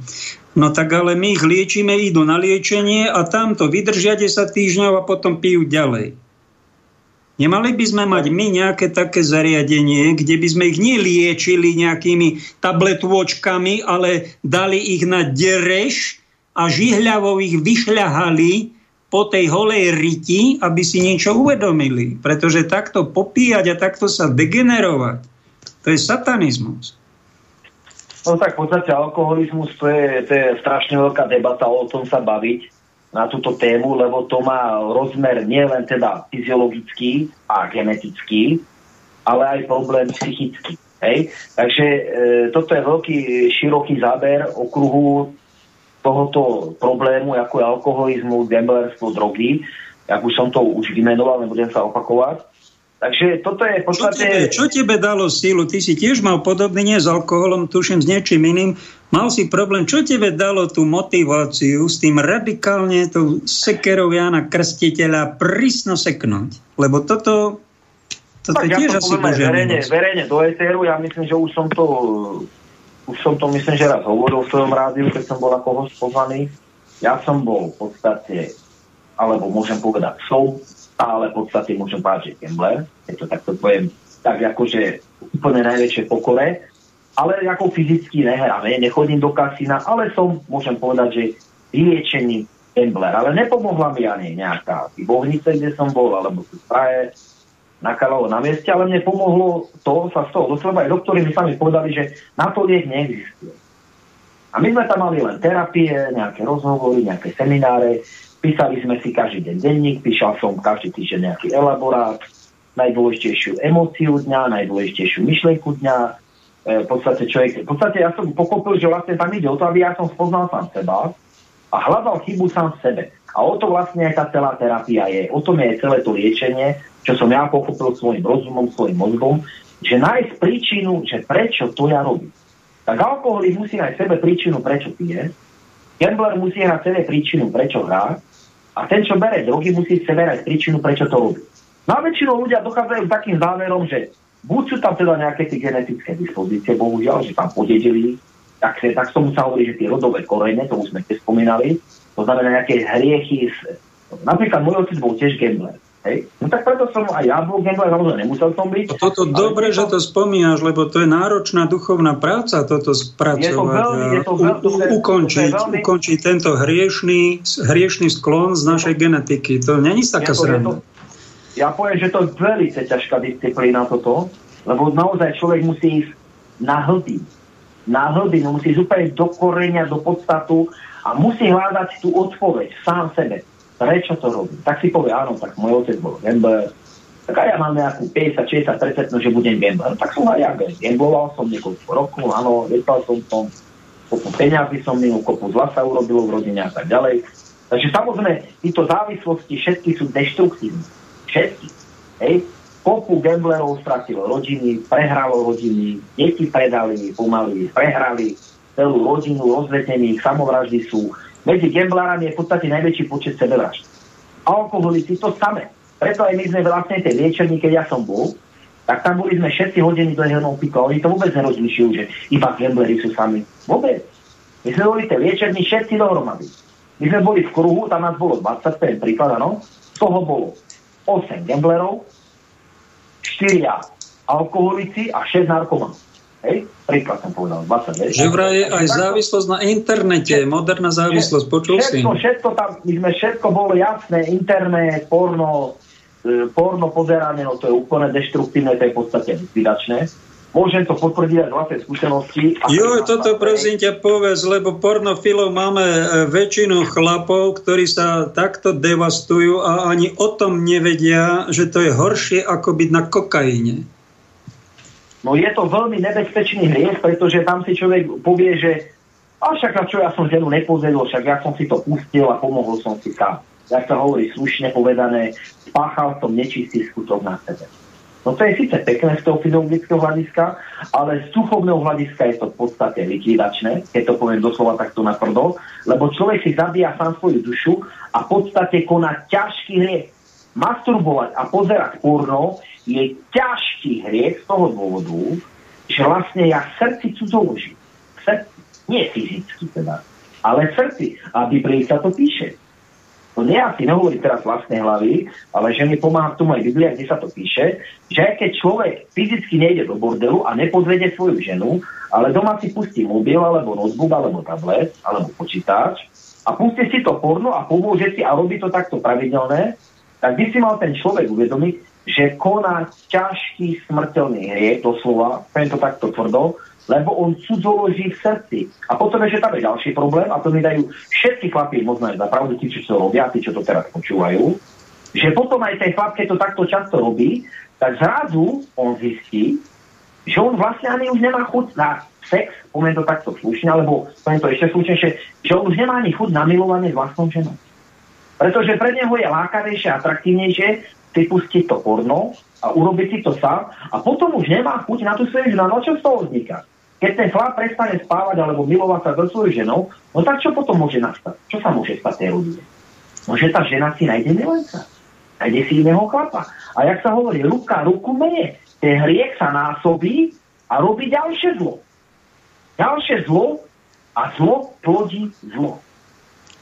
No tak ale my ich liečíme, idú na liečenie a tamto vydržia 10 týždňov a potom pijú ďalej. Nemali by sme mať my nejaké také zariadenie, kde by sme ich neliečili nejakými tabletôčkami, ale dali ich na dereš a žihľavou ich vyšľahali po tej holej riti, aby si niečo uvedomili. Pretože takto popíjať a takto sa degenerovať, to je satanizmus. No tak v podstate alkoholizmus, to je strašne veľká debata, o tom sa baviť na túto tému, lebo to má rozmer nielen teda fyziologický a genetický, ale aj problém psychický. Hej? Takže toto je veľký, široký záber okruhu tohoto problému, ako je alkoholizmus, gamblerstvo, drogy. Jak už som to už vymenoval, nebudem sa opakovať. Takže toto je v podstate... Čo tebe dalo sílu? Ty si tiež mal podobný, nie s alkoholom, tuším s niečím iným. Mal si problém, čo tebe dalo tú motiváciu s tým radikálne tou sekerou Jána Krstiteľa prísno seknúť? Lebo toto tak tiež ja to asi požiadne. Verejne do etéru, ja myslím, že už som to myslím, že raz hovoril v svojom rádiu, keď som bol ako host pozvaný. Ja som bol v podstate, alebo môžem povedať som, ale v podstate môžem povedať, že gambler, keď to takto poviem, tak akože úplne najväčšie pokore. Ale ako fyzicky nehrám, nechodím do kasína, ale som, môžem povedať, že vyliečený gambler. Ale nepomohla mi ani nejaká výbohnice, kde som bol, alebo sú praje, nakalalo na mieste, ale mne pomohlo to, sa z toho doslova aj doktori mi sami povedali, že na to liek neexistuje. A my sme tam mali len terapie, nejaké rozhovory, nejaké semináre, písali sme si každý deň denník, píšal som každý týždeň nejaký elaborát, najdôležitejšiu emóciu dňa, najdôležitejšiu myšlienku dňa, v podstate ja som pochopil, že vlastne tam ide o to, aby ja som spoznal sám seba a hľadal chybu sám v sebe. A o to vlastne aj tá celá terapia je. O tom je celé to liečenie, čo som ja pochopil svojim rozumom, svojim mozgom, že nájsť príčinu, že prečo to ja robím. Tak alkoholik musí nájsť sebe príčinu, prečo pije. Gambler musí nájsť sebe príčinu, prečo hrá. A ten, čo bere drogy, musí sebe nájsť príčinu, prečo to robí. Na väčšinu ľudia dochádzajú takým záverom, že buď sú tam teda nejaké tie genetické dispozície, bohužiaľ, že tam podedili, tak som sa hovorí, že tie rodové korene, to už sme tiež spomínali, to znamená nejaké hriechy. Napríklad môj otec bol tiež gambler. Hej? No tak preto som aj ja bol gambler, samozrejme nemusel som byť. Toto dobre, že to spomínaš, lebo to je náročná duchovná práca, toto spracovať, ukončiť tento hriešný sklon z našej genetiky. To není taká sranda. Ja poviem, že to je veľmi ťažká disciplína toto, lebo naozaj človek musí ísť na hlbinu. Na hlbinu musí ísť úplne do korenia, do podstatu a musí hľadať tú odpoveď sám sebe. Prečo to robím? Tak si povie, áno, tak môj otec bol gambler, tak aj ja mám nejakú 50, 60, 30, že budem gambler. Tak som aj ja gambloval som niekoľko rokov, áno, letal som v tom, kopu peňazí som minul, kopu zla sa urobilo v rodine a tak ďalej. Takže samozrejme, títo závislosti všetky sú deštruktívne. Všetky. Hej. Kopu gamblerov stratilo rodiny, prehralo rodiny, deti predali, pomaly prehrali, celú rodinu rozvedených, samovraždy sú. Medzi gamblárami je v podstate najväčší počet sebevražd. Alkoholici to samé. Preto aj my sme vlastne tie liečení, keď ja som bol, tak tam boli sme 6 hodiny do jedného pika. Oni to vôbec nerozlišujú, že iba gambleri sú sami. Vôbec. My sme boli tie liečení 6 dohromady. My sme boli v kruhu, tam nás bolo 25 príklad, áno. Z toho bolo 8 gamblerov, 4 alkoholici a 6 narkomanov. Hej? Príklad som povedal. 20, že vraj je aj závislosť na internete, moderná závislosť, počul si? Všetko tam, my sme všetko bolo jasné, internet, porno pozerané, no to je úplne deštruktívne, to je v podstate likvidačné. Môžem to potvrdiť aj z vlastnej skúsenosti. Jo, toto prosím ťa povedz, lebo pornofilov máme väčšinu chlapov, ktorí sa takto devastujú a ani o tom nevedia, že to je horšie ako byť na kokaine. No je to veľmi nebezpečný hriech, pretože tam si človek povie, že a však na čo ja som ženu nepozrel, však ja som si to pustil a pomohol som si sám. Jak sa hovorí slušne povedané, spáchal som nečistý skutok na sebe. No to je síce pekné z toho fyziologického hľadiska, ale z duchovného hľadiska je to v podstate likvidačné, keď to poviem doslova takto natvrdo, lebo človek si zabíja sám svoju dušu a v podstate koná ťažký hriech. Masturbovať a pozerať porno je ťažký hriech z toho dôvodu, že vlastne ja srdci cudzoložím. Nie fyzicky teda, ale srdci. A v Biblii sa to píše. To nie asi nehovorí teraz vlastnej hlavy, ale že mi pomáha tu aj Biblia, kde sa to píše, že aj keď človek fyzicky nejde do bordelu a nepodvede svoju ženu, ale doma si pustí mobil, alebo notebook, alebo tablet, alebo počítač a pustí si to porno a pomôže si a robí to takto pravidelné, tak by si mal ten človek uvedomiť, že koná ťažký smrteľný hriech, doslova, poviem to takto tvrdo, lebo on cudzoloží v srdci. A potom ešte tam je ďalší problém, a to mi dajú všetci chlapí, možno aj zapravdu tí, čo to robia, tí, čo to teraz počúvajú, že potom aj ten chlap, keď to takto často robí, tak zrazu on zistí, že on vlastne ani už nemá chuť na sex, poviem to takto slušne, alebo poviem to ešte slušnejšie, že on už nemá ani chuť na milovanie vlastnou ženou. Pretože pre neho je lákavejšie a atraktívnejšie si pustiť to porno a urobiť si to sám a potom už nemá chuť na tú svoju ženu. No čo z toho vzniká? Keď ten chlap prestane spávať alebo milovať sa so svojou ženou, no tak čo potom môže nastať? Čo sa môže stať tej rodine? Môže tá žena si nájde milenca. Nájde si iného chlapa. A jak sa hovorí, ruka ruku meje. Ten hriech sa násobí a robí ďalšie zlo. Ďalšie zlo a zlo plodí zlo.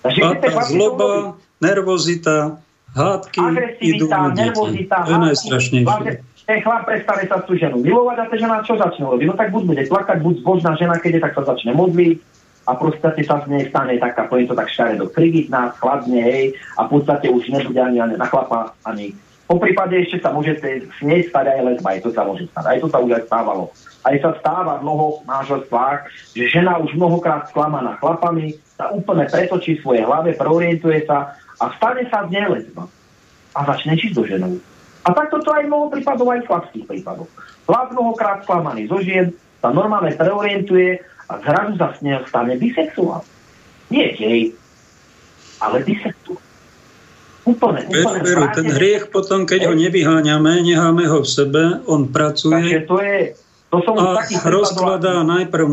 Takže tá zloba, nervozita, hádky, agresivita, nervozita, to je najstrašnejšie. Ten chlap prestane sa tú ženu milovať a tá žena čo začne robiť? No tak buď bude plakať, buď zbožná žena, keď je, tak sa začne modliť a proste sa z nej stane taká, poviem to tak škaredo, krivitná, chladne, hej, a v podstate už nebude ani na chlapa, ani... Po prípade ešte sa môže s nej stať aj lesba, aj to sa môže stať, aj to sa už aj stávalo. Aj sa stáva v mnoho manželstvách, že žena už mnohokrát sklamaná chlapami, sa úplne pretočí v svojej hlave, preorientuje sa a stane sa z nej lesba a začne čiť do ženou. A takto to aj mnoho prípadov, aj chlapských prípadov. Chlap mnohokrát sklamaný zo žien sa normálne preorientuje a zrazu sa z neho stane bisexuál. Nie gej, ale bisexuál. Úplne ten hriech potom, keď ho nevyháňame, necháme ho v sebe, on pracuje a rozkladá najprv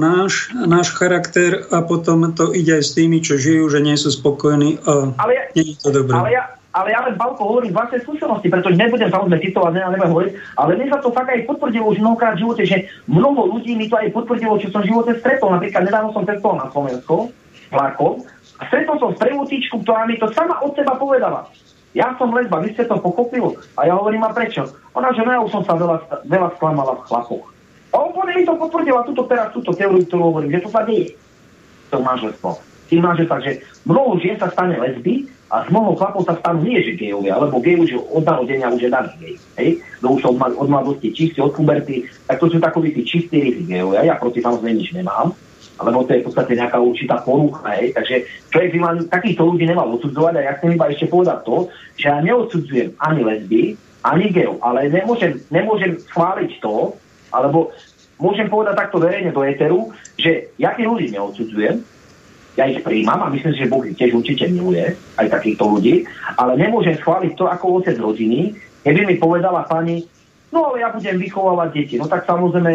náš charakter a potom to ide aj s tými, čo žijú, že nie sú spokojní a nie je to dobré. Ale ja len Balko hovorím vlastne skúsenosti, pretože nebudem samozrejme citovať, nebudem hovoriť, ale mne sa to fakt aj potvrdilo už mnohokrát v živote, že mnoho ľudí mi to aj potvrdilo, čo som v živote stretol. Napríklad nedávno som cestoval na Slovensku, vlakom, a stretol som sprevútičku, ktorá mi to sama od seba povedala. Ja som lesba, vy ste to pochopili. A ja hovorím, a prečo? Ona, že ja už som sa veľa sklamala v chlapoch. A úplne mi to potvrdila túto teóriu, ktorú hovorím, že to sa deje. To manželstvo. Tým manžel tak, že mnoho žien sa stane lesby, a z mnoho chlapov sa stanú nie, že gejovia, alebo gej už od narodenia už je daný gej. Hej? No už od mladosti čistí, od puberty, tak to sú takoví tí čistí ryzy gejovia. Ja proti samozrejme nič nemám, alebo to je v podstate nejaká určitá porucha. Hej? Takže človek by mal takýchto ľudí nemal odsudzovať a ja chcem iba ešte povedať to, že ja neodsudzujem ani lesby, ani gejov, ale nemôžem chváliť to, alebo môžem povedať takto verejne do éteru, že ja tých ľudí neodsudzujem, ja ich príjmam a myslím si, že Boh ich tiež určite miluje, aj takýchto ľudí, ale nemôžem schváliť to ako otec rodiny, keby mi povedala pani, no ale ja budem vychovávať deti, no tak samozrejme,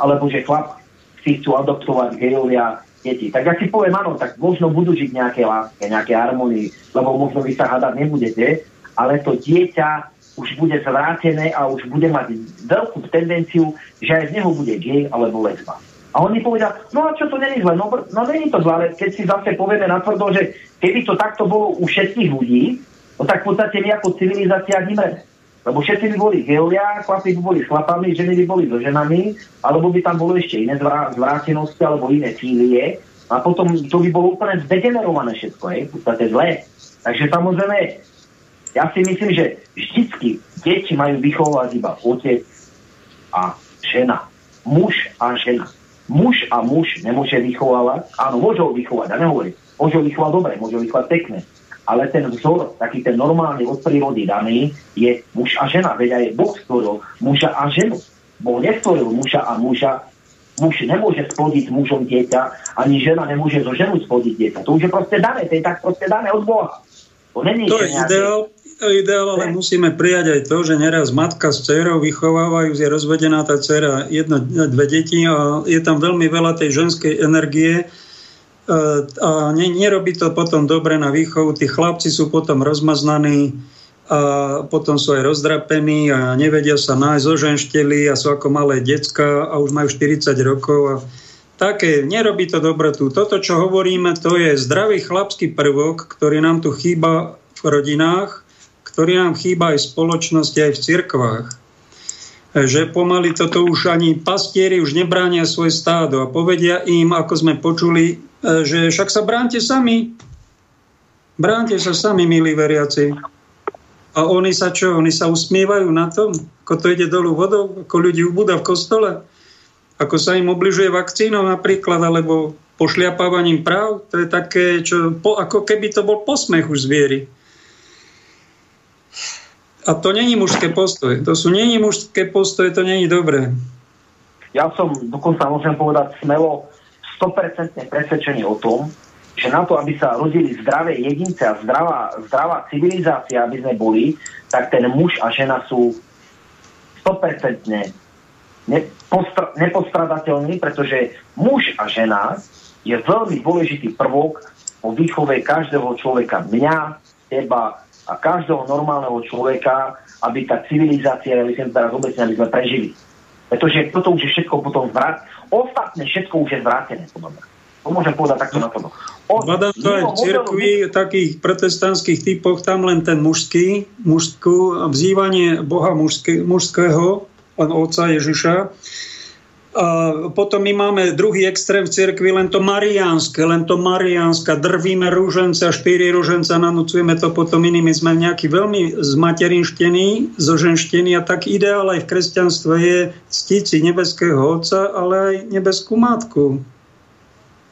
alebo že chlap si chcú adoptovať gejovia deti. Tak ja si poviem, áno, tak možno budú žiť nejaké láske, nejaké harmonii, lebo možno vy sa hádať nebudete, ale to dieťa už bude zvrátené a už bude mať veľkú tendenciu, že aj z neho bude gej alebo lesba. A on mi povedal, no a čo to není zle? No není to zle, ale keď si zase povieme natvrdo, že keby to takto bolo u všetkých ľudí, no tak v podstate my ako civilizácia hýmeme. Lebo všetci by boli geovia, chlapi by boli chlapami, ženy by boli so ženami, alebo by tam bolo ešte iné zvrátenosti, alebo iné fílie. A potom to by bolo úplne zdegenerované všetko, hej, v podstate zle. Takže samozrejme, ja si myslím, že vždycky deti majú vychovávať iba otec a žena. Muž a žena. Muž a muž nemôže vychovávať. Áno, môže ho vychovať, ja nehovorím. Môže ho vychovať dobre, môže ho vychovať pekne. Ale ten vzor, taký ten normálny od prírody daný, je muž a žena. Veď aj Boh stvoril muža a ženu. Boh nestvoril muža a muža. Muž nemôže splodiť mužom dieťa, ani žena nemôže zo ženu splodiť dieťa. To už je proste dané, to je tak proste dané od Boha. To není ideál, ale musíme prijať aj to, že neraz matka s dcerou vychovávajú, je rozvedená tá dcera, jedno, dve deti a je tam veľmi veľa tej ženskej energie, a nerobí to potom dobre na výchovu. Tí chlapci sú potom rozmaznaní a potom sú aj rozdrapení a nevedia sa nájsť, oženšteli a sú ako malé decka a už majú 40 rokov a také, nerobí to dobre tu. Toto, čo hovoríme, to je zdravý chlapský prvok, ktorý nám tu chýba v rodinách, ktorý nám chýba aj v spoločnosti, aj v cirkvách. Že pomaly toto už ani pastieri už nebránia svoje stádo a povedia im, ako sme počuli, že však sa bránte sami. Bránte sa sami, milí veriaci. A oni sa čo? Oni sa usmievajú na tom, ako to ide dolu vodou, ako ľudí ubúda v kostole, ako sa im obližuje vakcínou napríklad, alebo pošliapávaním práv. To je také, čo, ako keby to bol posmech už zviery. A to není mužské postoje. To sú není mužské postoje, to není dobré. Ja som dokonca, môžem povedať smelo, 100% presvedčený o tom, že na to, aby sa rodili zdravé jedince a zdravá civilizácia, aby sme boli, tak ten muž a žena sú 100% nepostradateľní, pretože muž a žena je veľmi dôležitý prvok o výchove každého človeka, mňa, teba a každého normálneho človeka, aby tá civilizácia, ja myslím, teraz obecne, aby sme prežili. Pretože toto už je všetko potom zvrátené. Ostatné všetko už je zvrátené. To môžem povedať takto na to. Badám to aj v cirkvi, takých protestantských typoch, tam len ten mužskú, vzývanie Boha mužského, len Otca Ježiša. A potom my máme druhý extrém v cirkvi, len to mariánske, drvíme ružence, 4 ružence, nanúcujeme to potom inými. Sme nejaký veľmi zmaterinštení, zoženštení a tak ideál aj v kresťanstve je ctiť si nebeského Otca, ale aj nebeskú matku.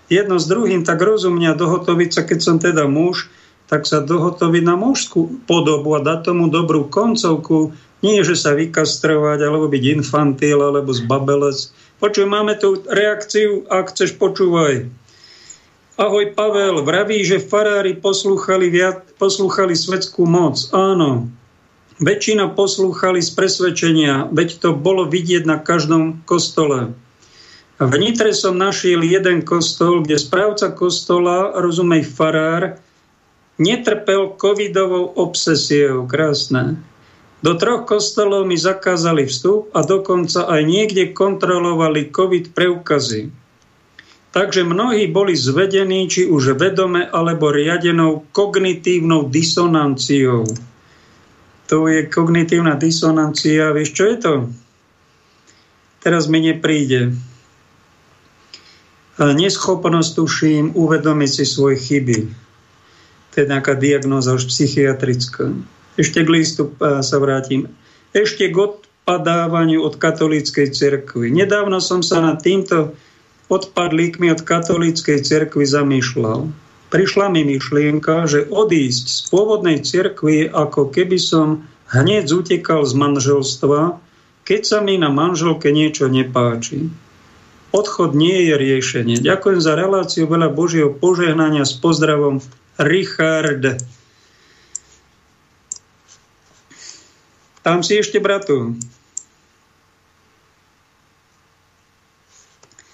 Jedno s druhým tak rozumne a dohotoviť sa, keď som teda muž, tak sa dohotoviť na mužskú podobu a dať tomu dobrú koncovku. Nie, že sa vykastrovať, alebo byť infantil, alebo zbabelec. Počuj, máme tú reakciu, ak chceš, počúvaj. Ahoj, Pavel, vraví, že farári poslúchali svetskú moc. Áno, väčšina poslúchali z presvedčenia, veď to bolo vidieť na každom kostole. V Nitre som našiel jeden kostol, kde správca kostola, rozumej farár, netrpel covidovou obsesiou. Krásne. Do 3 kostolov mi zakázali vstup a dokonca aj niekde kontrolovali covid preukazy. Takže mnohí boli zvedení, či už vedome alebo riadenou kognitívnou disonanciou. To je kognitívna disonancia. Vieš, čo je to? Teraz mi nepríde. Neschopnosť, tuším, uvedomiť si svoje chyby. To je nejaká diagnóza už psychiatrická. Ešte k listu sa vrátim. Ešte k odpadávaniu od katolíckej cirkvi. Nedávno som sa nad týmto odpadlíkmi od katolíckej cirkvi zamýšľal. Prišla mi myšlienka, že odísť z pôvodnej cirkvi, ako keby som hneď utekal z manželstva, keď sa mi na manželke niečo nepáči. Odchod nie je riešenie. Ďakujem za reláciu, veľa Božieho požehnania, s pozdravom, Richard. Tam si ešte, bratu.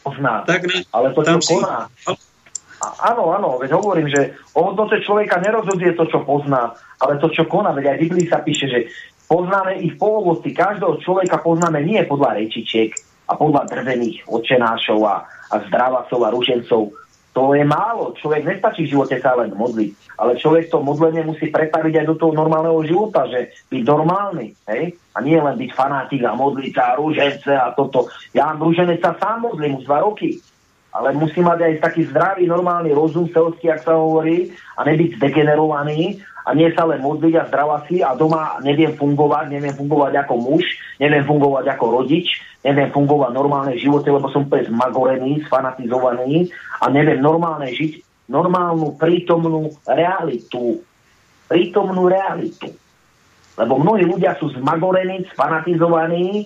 Ale to tam čo si... koná. Áno, veď hovorím, že o hodnote človeka nerozhoduje to, čo pozná, ale to, čo koná. Veď aj v Biblii sa píše, že poznáme ich po ovoci. Každého človeka poznáme nie podľa rečičiek a podľa drvených otčenášov a zdravacov a ružencov, To je málo. Človek nestačí v živote sa len modliť. Ale človek to modlenie musí pretaviť aj do toho normálneho života, že byť normálny. Hej? A nie len byť fanatik a modliť sa a rúžence a toto. Ja rúženec sa sám modlím už 2 roky. Ale musí mať aj taký zdravý, normálny rozum selský, ak sa hovorí, a nebyť zdegenerovaný a nie sa len modliť a zdravá si a doma neviem fungovať ako muž, neviem fungovať ako rodič, neviem fungovať normálne v živote, lebo som úplne zmagorený, sfanatizovaný a neviem normálne žiť normálnu, prítomnú realitu. Lebo mnohí ľudia sú zmagorení, sfanatizovaní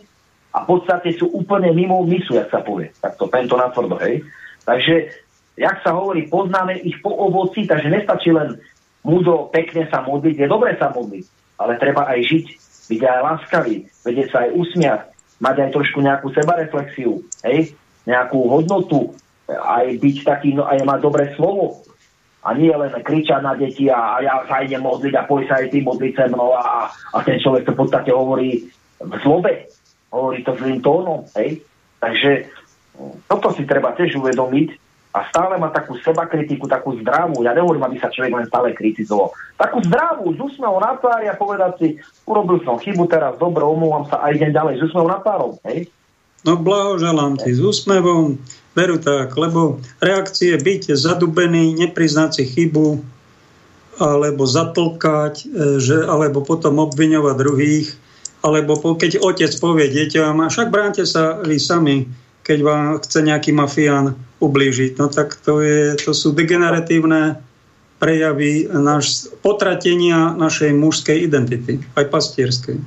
a v podstate sú úplne mimo misu, jak sa povie. Takto, tento natvrdo, hej. Takže, jak sa hovorí, poznáme ich po ovoci, takže nestačí len múdro, pekne sa modliť, je dobre sa modliť, ale treba aj žiť, byť aj láskavý, vedieť sa aj usmiať, mať aj trošku nejakú sebareflexiu, hej, nejakú hodnotu, aj byť taký, no, aj mať dobré slovo. A nie len kričať na deti a ja sa idem modliť a poj sa aj ty modliť se mnou a ten človek to v podstate hovorí v zlobe. Hovorí to zlým tónom, hej. Takže toto si treba tiež uvedomiť a stále má takú sebakritiku, takú zdravú. Ja nehovorím, aby sa človek len stále kritizoval. Takú zdravú, z úsmevom na tvári a povedať si, urobil som chybu teraz, dobre, omlúvam sa a idem ďalej, z úsmevom na tvárom, hej. No blahoželám ti s úsmevom, veru tak, lebo reakcie byť zadubený, nepriznať si chybu, alebo zatlkať, alebo potom obviňovať druhých, alebo keď otec povie deťom, a však bránte sa vy sami, keď vám chce nejaký mafián ublížiť. No tak to sú degeneratívne prejavy potratenia našej mužskej identity, aj pastierskej.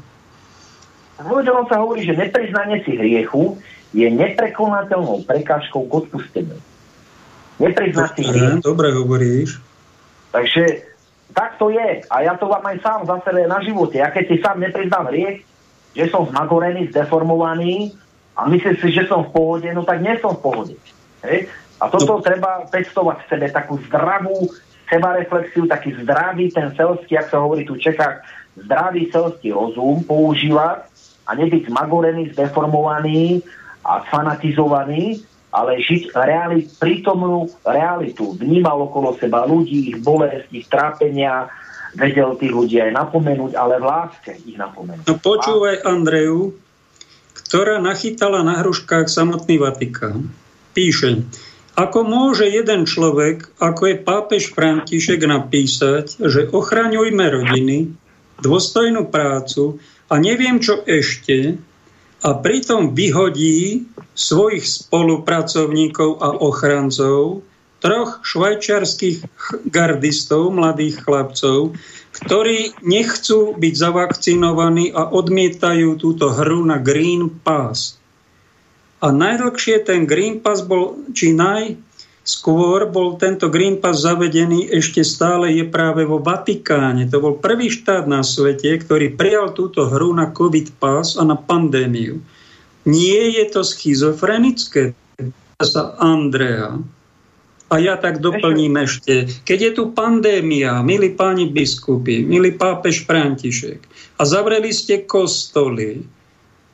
Ľuďom sa hovorí, že nepriznanie si hriechu je neprekonateľnou prekážkou k odpusteniu. Nepriznať si hriechu. Dobre hovoríš. Takže tak to je. A ja to vám aj sám za sebe na živote. Ja keď si sám nepriznám hriech, že som zmagorený, zdeformovaný a myslím si, že som v pohode, no tak nie som v pohode. Hej? A toto treba pestovať v sebe. Takú zdravú sebareflexiu, taký zdravý ten selský, ak sa hovorí tu v Čechách, zdravý selský rozum používať a nebyť zmagorený, zdeformovaný a fanatizovaný, ale žiť prítomnú realitu. Vnímal okolo seba ľudí, ich bolest, ich trápenia, vedel tých ľudí aj napomenúť, ale v láske ich napomenúť. No počúvaj Andreju, ktorá nachytala na hruškách samotný Vatikán. Píše, ako môže jeden človek, ako je pápež František, napísať, že ochraňujme rodiny, dôstojnú prácu a neviem čo ešte, a pritom vyhodí svojich spolupracovníkov a ochrancov, 3 švajčiarskych gardistov, mladých chlapcov, ktorí nechcú byť zavakcinovaní a odmietajú túto hru na Green Pass. A najdlhšie ten Green Pass bol, či najskôr bol tento Green Pass zavedený, ešte stále je práve vo Vatikáne. To bol prvý štát na svete, ktorý prijal túto hru na COVID Pass a na pandémiu. Nie je to schizofrenické, sa Andrea. A ja tak doplním ešte. Keď je tu pandémia, milí páni biskupy, milý pápež František, a zavreli ste kostoly,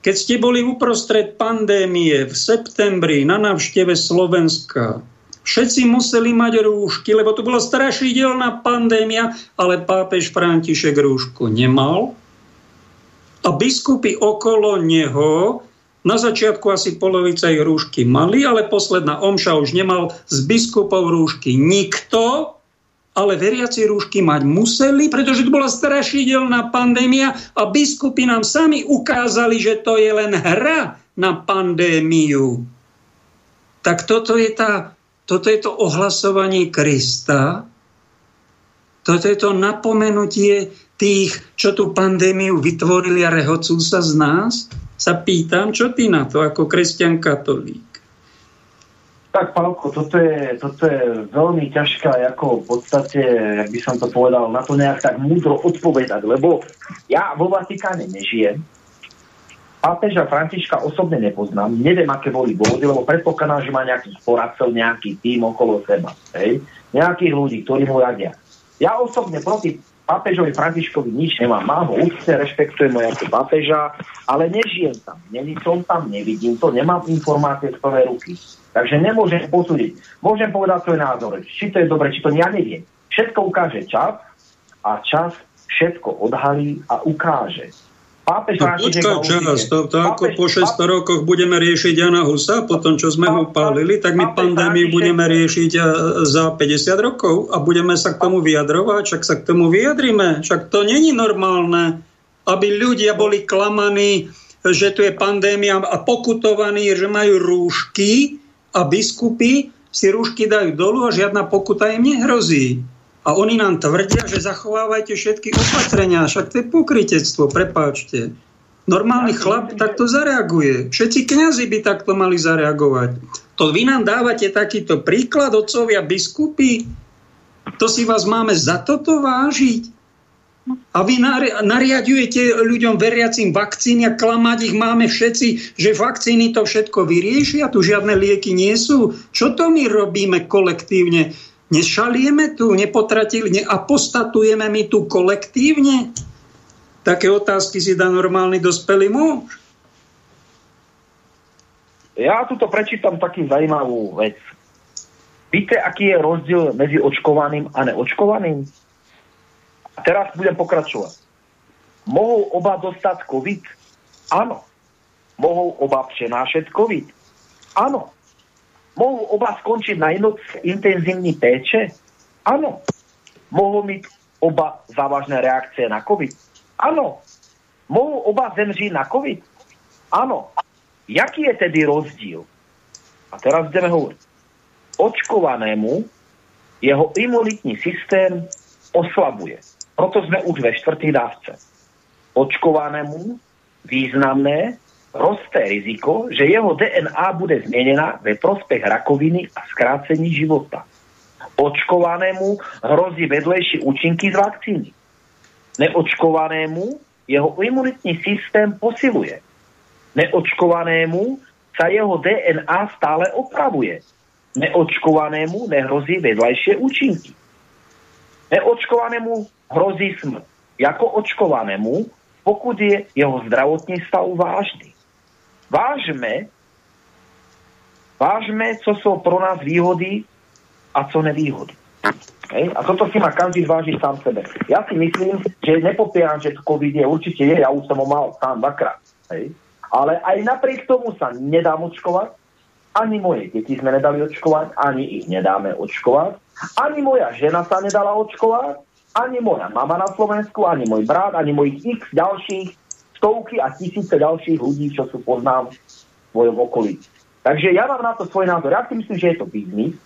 keď ste boli uprostred pandémie v septembri na návšteve Slovenska, všetci museli mať rúšky, lebo to bola strašidelná pandémia, ale pápež František rúšku nemal. A biskupy okolo neho, na začiatku asi polovica ich rúšky mali, ale posledná omša už nemal z biskupov rúšky nikto, ale veriaci rúšky mať museli, pretože to bola strašidelná pandémia a biskupy nám sami ukázali, že to je len hra na pandémiu. Tak toto je to ohlasovanie Krista, toto je to napomenutie tých, čo tú pandémiu vytvorili a rehocú sa z nás. Sa pýtam, čo ty na to, ako kresťan katolík? Tak, Pálko, toto je veľmi ťažká, ako v podstate, jak by som to povedal, na to nejak tak múdro odpovedať, lebo ja vo Vatikáne nežijem, pápeža Františka osobne nepoznám, neviem, aké boli dôvody, lebo predpokladám, že má nejakých poradcov, nejaký tím okolo seba, hej? Nejakých ľudí, ktorí mu radia. Ja osobne proti pápežovi Františkovi nič nemám. Mám ho úcte, rešpektujem ho ako pápeža, ale nežijem tam. Som tam, nevidím to, nemám informácie z prvej ruky. Takže nemôžem posúdiť. Môžem povedať svoj názor. Či to je dobre, či to ja neviem. Všetko ukáže čas a čas všetko odhalí a ukáže. Pápež František... to ako po 600 rokoch budeme riešiť Jana Husa, potom čo sme ho pálili, tak my pandémiu budeme riešiť za 50 rokov a budeme sa k tomu vyjadrovať, však sa k tomu vyjadrime. Však to není normálne, aby ľudia boli klamaní, že tu je pandémia a pokutovaní, že majú rúšky a biskupy si rúšky dajú dolu a žiadna pokuta im nehrozí. A oni nám tvrdia, že zachovávajte všetky opatrenia. Však to je pokrytectvo, prepáčte. Normálny chlap takto zareaguje. Všetci kňazi by takto mali zareagovať. To vy nám dávate takýto príklad, otcovia biskupy? To si vás máme za toto vážiť? A vy nariadujete ľuďom veriacim vakcíny a klamať ich máme všetci, že vakcíny to všetko vyriešia, tu žiadne lieky nie sú. Čo to my robíme kolektívne? Nešalieme tu, nepotratili, neapostatujeme my tu kolektívne? Také otázky si dá normálny dospelý muž? Ja tuto prečítam takú zaujímavú vec. Víte, aký je rozdiel medzi očkovaným a neočkovaným? A teraz budem pokračovať. Mohou oba dostať COVID? Áno. Mohou oba prenášať COVID? Áno. Mohol oba skončiť na intenzívnej péče? Áno. Mohol mať oba závažné reakcie na COVID? Áno. Mohol oba zemřiť na COVID? Áno. Jaký je tedy rozdiel? A teraz ideme hovoriť. Očkovanému jeho imunitní systém oslabuje. Proto sme už ve štvrtej dávce. Očkovanému významné prosté riziko, že jeho DNA bude zmenená ve prospech rakoviny a skrácení života. Očkovanému hrozí vedlejší účinky z vakcíny. Neočkovanému jeho imunitní systém posiluje. Neočkovanému sa jeho DNA stále opravuje. Neočkovanému nehrozí vedlejšie účinky. Neočkovanému hrozí smrť. Jako očkovanému, pokud je jeho zdravotní stav vážný. Vážme, co sú pro nás výhody a co nevýhody. Hej? A toto si má každý vážiť sám sebe. Ja si myslím, že nepopieram, že COVID je, určite je, ja už som ho mal sám dvakrát. Hej? Ale aj napriek tomu sa nedám očkovať, ani moje deti sme nedali očkovať, ani ich nedáme očkovať, ani moja žena sa nedala očkovať, ani moja mama na Slovensku, ani môj brat, ani mojich x ďalších stovky a tisíce ďalších ľudí, čo sú poznám v svojom okolí. Takže ja mám na to svoj názor. Ja si myslím, že je to biznis,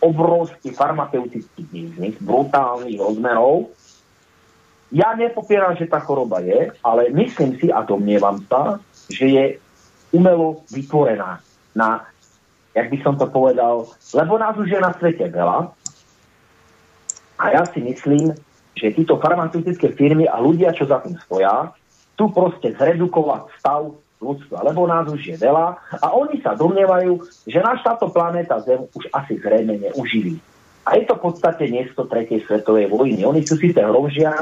obrovský farmaceutický biznis, brutálnych rozmerov. Ja nepopieram, že tá choroba je, ale myslím si a domnievam sa, že je umelo vytvorená na, jak by som to povedal, lebo nás už je na svete veľa a ja si myslím, že títo farmaceutické firmy a ľudia, čo za tým stoja, tu proste zredukovať stav ľudstva, lebo nás už je veľa a oni sa domnievajú, že náš táto planéta Zem už asi zrejme neuživí. A je to v podstate miesto 3. svetovej vojny. Oni sú síce hrožia,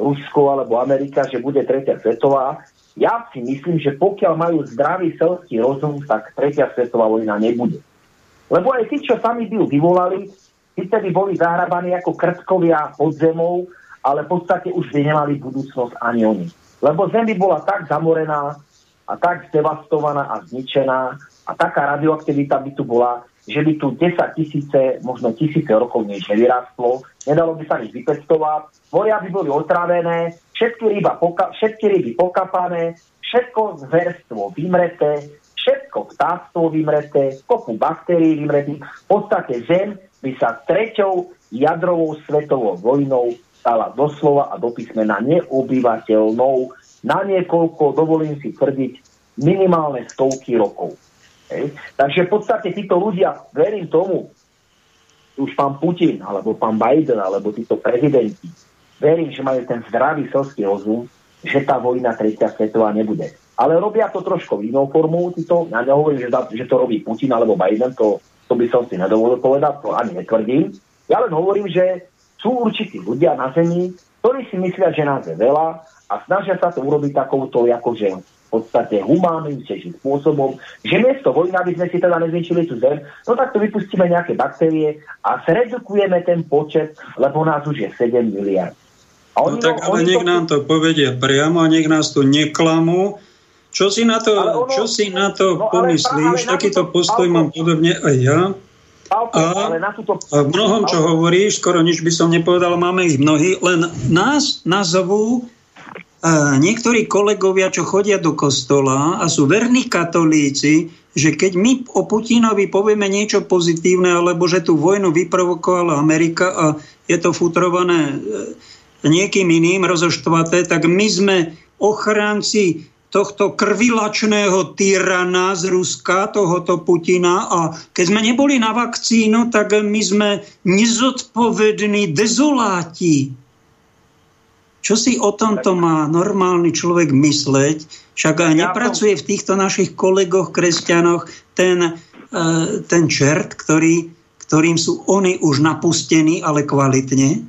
Rusko alebo Amerika, že bude 3. svetová. Ja si myslím, že pokiaľ majú zdravý selský rozum, tak 3. svetová vojna nebude. Lebo aj tí, čo sami by ju vyvolali, tí by boli zahrabaní ako krtkovia pod zemou, ale v podstate už by nemali budúcnosť ani oni. Lebo Zem by bola tak zamorená a tak zdevastovaná a zničená a taká radioaktivita by tu bola, že by tu 10 000, možno tisíce rokov nič nevyrástlo, nedalo by sa nič vypestovať, moria by boli otravené, všetky ryby pokapané, všetko zverstvo vymreté, všetko vtáctvo vymreté, kopu baktérií vymretí. V podstate Zem by sa 3. jadrovou svetovou vojnou stala doslova a do písmena neobyvateľnou na niekoľko, dovolím si tvrdiť, minimálne stovky rokov. Hej. Takže v podstate títo ľudia, verím tomu, už pán Putin, alebo pán Biden, alebo títo prezidenti, verím, že majú ten zdravý selský rozum, že tá vojna 3. svetová nebude. Ale robia to trošku inou formou, títo, ja nehovorím, že to robí Putin alebo Biden, to by som si nedovolil povedať, to ani netvrdím. Ja len hovorím, že sú určití ľudia na Zemi, ktorí si myslia, že nás je veľa a snažia sa to urobiť takouto akože v podstate humánnym spôsobom, že miesto vojny, aby sme si teda nezničili tú zem, no tak to vypustíme nejaké baktérie a zredukujeme ten počet, lebo nás už je 7 miliard. No tak ale nech nám to povedia priamo, nech nás tu neklamú. Čo si na to, pomyslíš? Takýto postoj mám podobne aj ja. A v mnohom, čo hovoríš, skoro nič by som nepovedal, máme ich mnohí, len nás nazvú niektorí kolegovia, čo chodia do kostola a sú verní katolíci, že keď my o Putinovi povieme niečo pozitívne, alebo že tú vojnu vyprovokovala Amerika a je to futrované niekým iným rozoštvaté, tak my sme ochránci tohto krvilačného tyrana z Ruska, tohoto Putina. A keď sme neboli na vakcínu, tak my sme nezodpovední dezoláti. Čo si o tomto má normálny človek mysleť? Však aj nepracuje v týchto našich kolegoch, kresťanoch, ten čert, ktorým sú oni už napustení, ale kvalitne?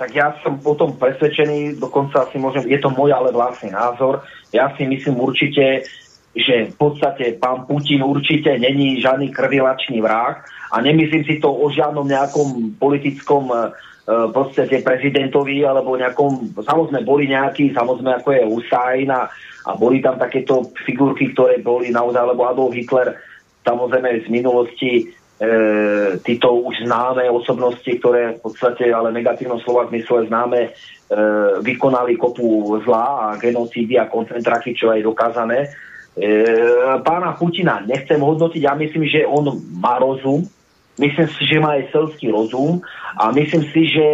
Tak ja som potom presvedčený, dokonca asi môžem, je to môj ale vlastný názor, ja si myslím určite, že v podstate pán Putin určite není žiadny krvilačný vrah a nemyslím si to o žiadnom nejakom politickom v podstate prezidentovi alebo nejakom, samozrejme boli nejakí, samozrejme ako je Hussein a boli tam takéto figurky, ktoré boli naozaj, lebo Adolf Hitler samozrejme z minulosti Tito už známe osobnosti, ktoré v podstate, ale negatívnom slova zmysle známe, vykonali kopu zla a genocídy a koncentráky, čo je dokázané. Pána Putina nechcem hodnotiť, ja myslím, že on má rozum, myslím si, že má aj selský rozum a myslím si, že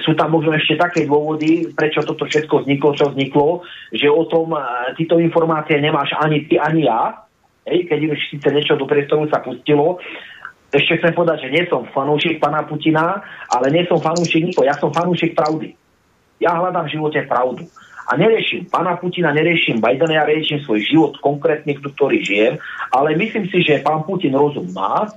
sú tam možno ešte také dôvody, prečo toto všetko vzniklo, čo vzniklo, že o tom títo informácie nemáš ani ty, ani ja. Keď už síce niečo do priestoru sa pustilo. Ešte chcem povedať, že nie som fanúšik pána Putina, ale nie som fanúšik nikoho. Ja som fanúšik pravdy. Ja hľadám v živote pravdu. A neriešim pána Putina, neriešim Bidena, ja riešim svoj život konkrétne, ktorý žijem, ale myslím si, že pán Putin rozum má.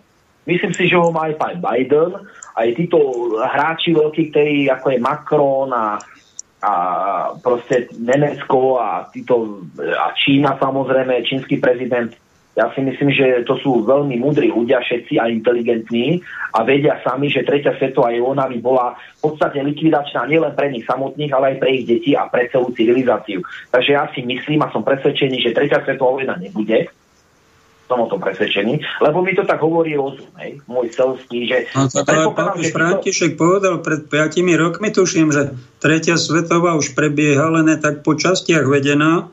Myslím si, že ho má aj pán Biden, aj títo hráči veľkí, ktorí ako je Macron a proste Nemecko a títo, a Čína samozrejme, čínsky prezident. Ja si myslím, že to sú veľmi múdri ľudia všetci a inteligentní a vedia sami, že tretia svetová vojna by bola v podstate likvidačná nielen pre nich samotných, ale aj pre ich deti a pre celú civilizáciu. Takže ja si myslím a som presvedčený, že tretia svetová vojna nebude. Som o tom presvedčený, lebo mi to tak hovorí rozum, môj celský, že... No tak ale František povedal pred 5 rokmi, tuším, že tretia svetová už prebiehala, ne tak po častiach vedená.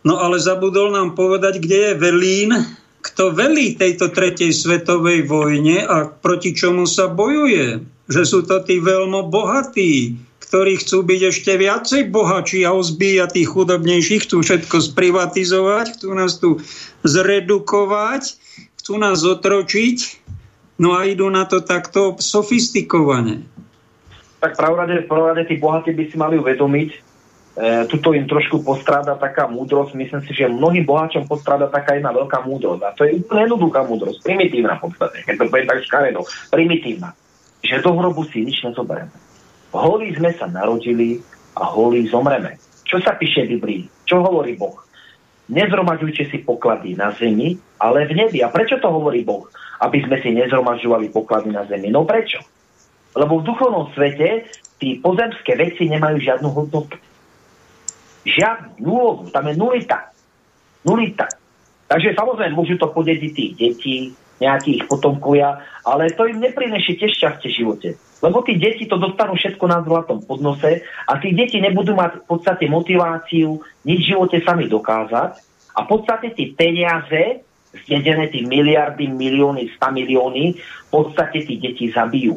No ale zabudol nám povedať, kde je velín, kto velí tejto tretej svetovej vojne a proti čomu sa bojuje. Že sú to tí veľmi bohatí, ktorí chcú byť ešte viacej bohačí a ozbíjať tých chudobnejších, chcú všetko sprivatizovať, chcú nás tu zredukovať, chcú nás otročiť, no a idú na to takto sofistikovane. Tak pravda, tí bohatí by si mali uvedomiť, tuto im trošku postráda taká múdrosť. Myslím si, že mnohým boháčom postráda taká jedna veľká múdrosť. A to je úplne jednoduchá múdrosť. Primitívna v podstate. Keď to poviem tak škaredo. Primitívna. Že do hrobu si nič nezoberieme. Holí sme sa narodili a holí zomreme. Čo sa píše v Biblii? Čo hovorí Boh? Nezromažujte si poklady na zemi, ale v nebi. A prečo to hovorí Boh? Aby sme si nezromažovali poklady na zemi. No prečo? Lebo v duchovnom svete tí pozemské veci nemajú žiadnu hodnotu. Žiadnu nulovú, tam je nulita. Nulita. Takže samozrejme môžu to podediť tých detí, nejakých potomkovia, ale to im neprinesie tiež šťastie v živote. Lebo tí deti to dostanú všetko na zlatom podnose a tí deti nebudú mať v podstate motiváciu nič v živote sami dokázať a v podstate tie peniaze, zjedené tie miliardy, milióny, 100 milióny, v podstate tí deti zabijú.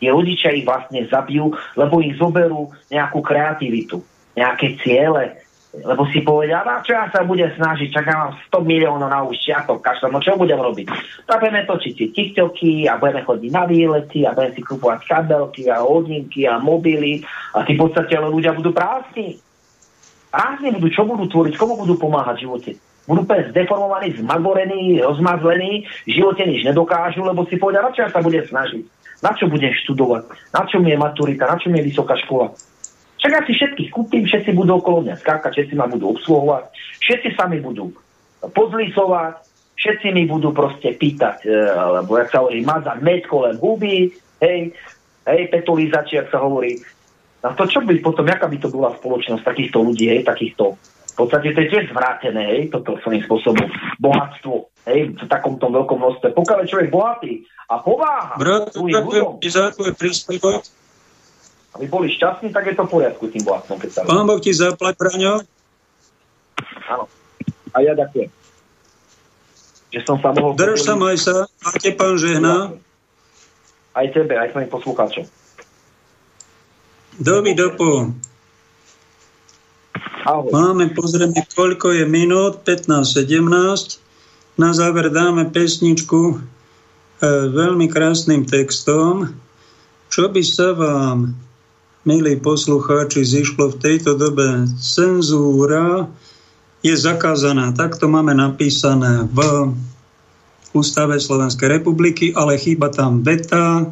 Tí rodičia ich vlastne zabijú, lebo ich zoberú nejakú kreativitu, nejaké ciele, lebo si povedal, a čo ja sa budem snažiť, čak ja mám 100 miliónov na účte, ja to kašľam, no čo budem robiť? Tak budeme točiť si tiktoky a budeme chodiť na výlety a budeme si kupovať kabelky a hodinky a mobily a tí v podstate ale ľudia budú prázdni. Prázdni budú, čo budú tvoriť, komu budú pomáhať v živote? Budú úplne zdeformovaní, zmagorení, rozmazlení, v živote nič nedokážu, lebo si povedal, a čo ja sa budem snažiť? Na čo budem študovať? Na čo mi je maturita? Na čo mi je vysoká škola? Však ja si všetkých kúpim, všetci budú okolo mňa skákať, všetci ma budú obsluhovať, všetci sa mi budú pozlisovať, všetci mi budú proste pýtať, alebo jak sa hovorí, mazať metko len huby, hej, petulizači, jak sa hovorí. A to čo by potom, jaká by to bola spoločnosť takýchto ľudí, hej, takýchto. V podstate to je tiež zvrátené, hej, toto svojím spôsobom. Bohatstvo, hej, v takomto veľkom množstve. Pokiaľ je človek bohatý a pomáha svojim ľuďom, aby boli šťastní, tak je to v poriadku tým bohatstvom. Pán Boh ti zaplať, Braňo. Áno. A ja ďakujem. Že som sa mohol... Drž sa, Majsa. A te pán žehná. Aj tebe, aj svojim poslucháčom. Doby dopo. Ahoj. Máme, pozrieme, koľko je minút. 15:17. Na záver dáme pesničku s veľmi krásnym textom. Čo by sa vám, milí poslucháči, zišlo v tejto dobe? Cenzúra je zakázaná. Takto máme napísané v Ústave Slovenskej republiky, ale chýba tam veta.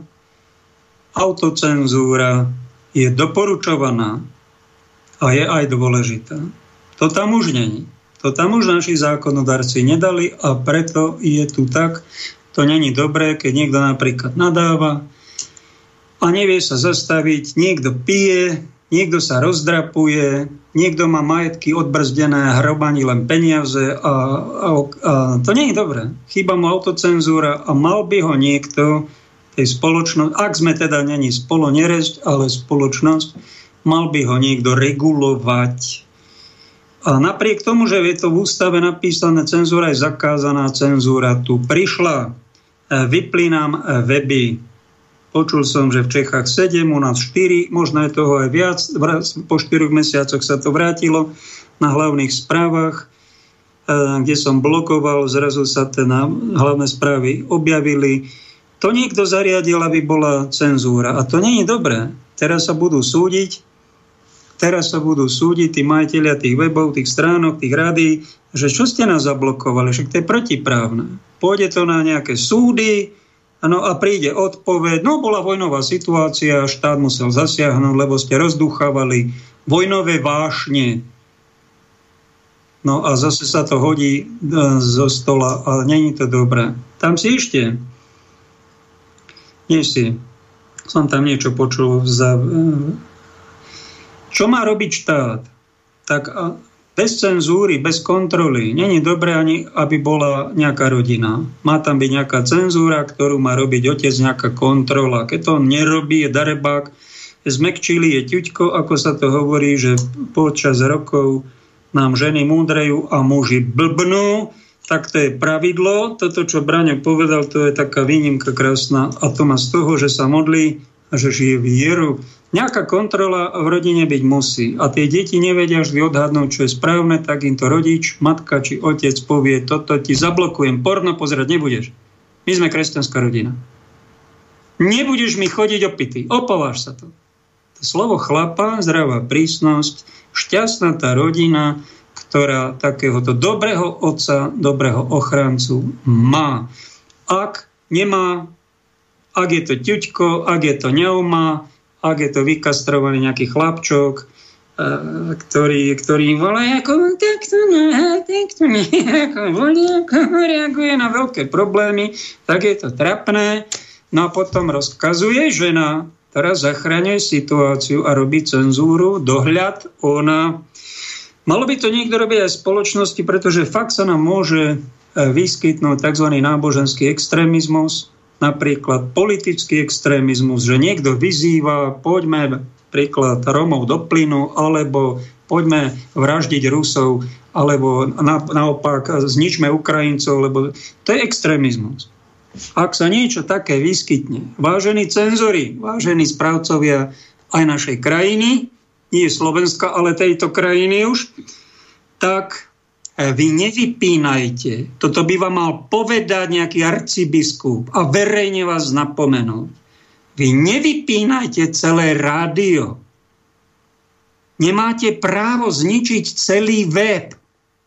Autocenzúra je doporučovaná a je aj dôležitá. To tam už není. To tam už naši zákonodarci nedali a preto je tu tak. To není dobré, keď niekto napríklad nadáva, a nevie sa zastaviť, niekto pije, niekto sa rozdrapuje, niekto má majetky odbrzdené, hrobani len peniaze a to nie je dobré. Chýba mu autocenzúra a mal by ho niekto tej spoločnosti, ak sme teda není spolo neresť, ale spoločnosť, mal by ho niekto regulovať. A napriek tomu, že je to v ústave napísané, cenzúra je zakázaná, cenzúra tu prišla. Vyplínam weby. Počul som, že v Čechách 7, u nás 4, možno je toho aj viac. Po 4 mesiacoch sa to vrátilo na hlavných správach, kde som blokoval, zrazu sa tie hlavné správy objavili. To niekto zariadil, aby bola cenzúra. A to nie je dobré. Teraz sa budú súdiť tí majitelia tých webov, tých stránok, tých rádií, že čo ste nás zablokovali, však to je protiprávne. Pôjde to na nejaké súdy, no a príde odpoveď, no bola vojnová situácia, štát musel zasiahnuť, lebo ste rozduchávali vojnové vášne. No a zase sa to hodí zo stola, ale není to dobré. Tam si ešte? Nie si. Som tam niečo počul. Čo má robiť štát? Tak bez cenzúry, bez kontroly. Není dobré ani, aby bola nejaká rodina. Má tam byť nejaká cenzúra, ktorú má robiť otec, nejaká kontrola. Keď to on nerobí, je darebák, zmekčili je ťuďko, ako sa to hovorí, že počas rokov nám ženy múdrejú a muži blbnú, tak to je pravidlo. Toto, čo Braňo povedal, to je taká výnimka krásna a to má z toho, že sa modlí a že žije vieru. Nejaká kontrola v rodine byť musí a tie deti nevedia vždy odhadnúť, čo je správne, tak im to rodič, matka či otec povie, toto ti zablokujem, porno pozerať nebudeš. My sme kresťanská rodina. Nebudeš mi chodiť opitý, opováž sa to. Slovo chlapa, zdravá prísnosť, šťastná tá rodina, ktorá takéhoto dobrého otca, dobrého ochrancu má. Ak nemá, ak je to ťuďko, ak je to neumá, ak je to vykastrovaný nejaký chlapčok, ktorý volá, ako takto reaguje na veľké problémy, tak je to trapné. No a potom rozkazuje žena, ktorá zachraňuje situáciu a robí cenzúru, dohľad ona. Malo by to niekto robiť aj v spoločnosti, pretože fakt sa nám môže vyskytnúť tzv. Náboženský extrémizmus, napríklad politický extrémizmus, že niekto vyzýva, poďme príklad Romov do plynu, alebo poďme vraždiť Rusov, alebo naopak zničme Ukrajincov, lebo to je extrémizmus. Ak sa niečo také vyskytne, vážení cenzori, vážení správcovia aj našej krajiny, nie Slovenska, ale tejto krajiny už, tak vy nevypínajte. Toto by vám mal povedať nejaký arcibiskup a verejne vás napomenul. Vy nevypínajte celé rádio. Nemáte právo zničiť celý web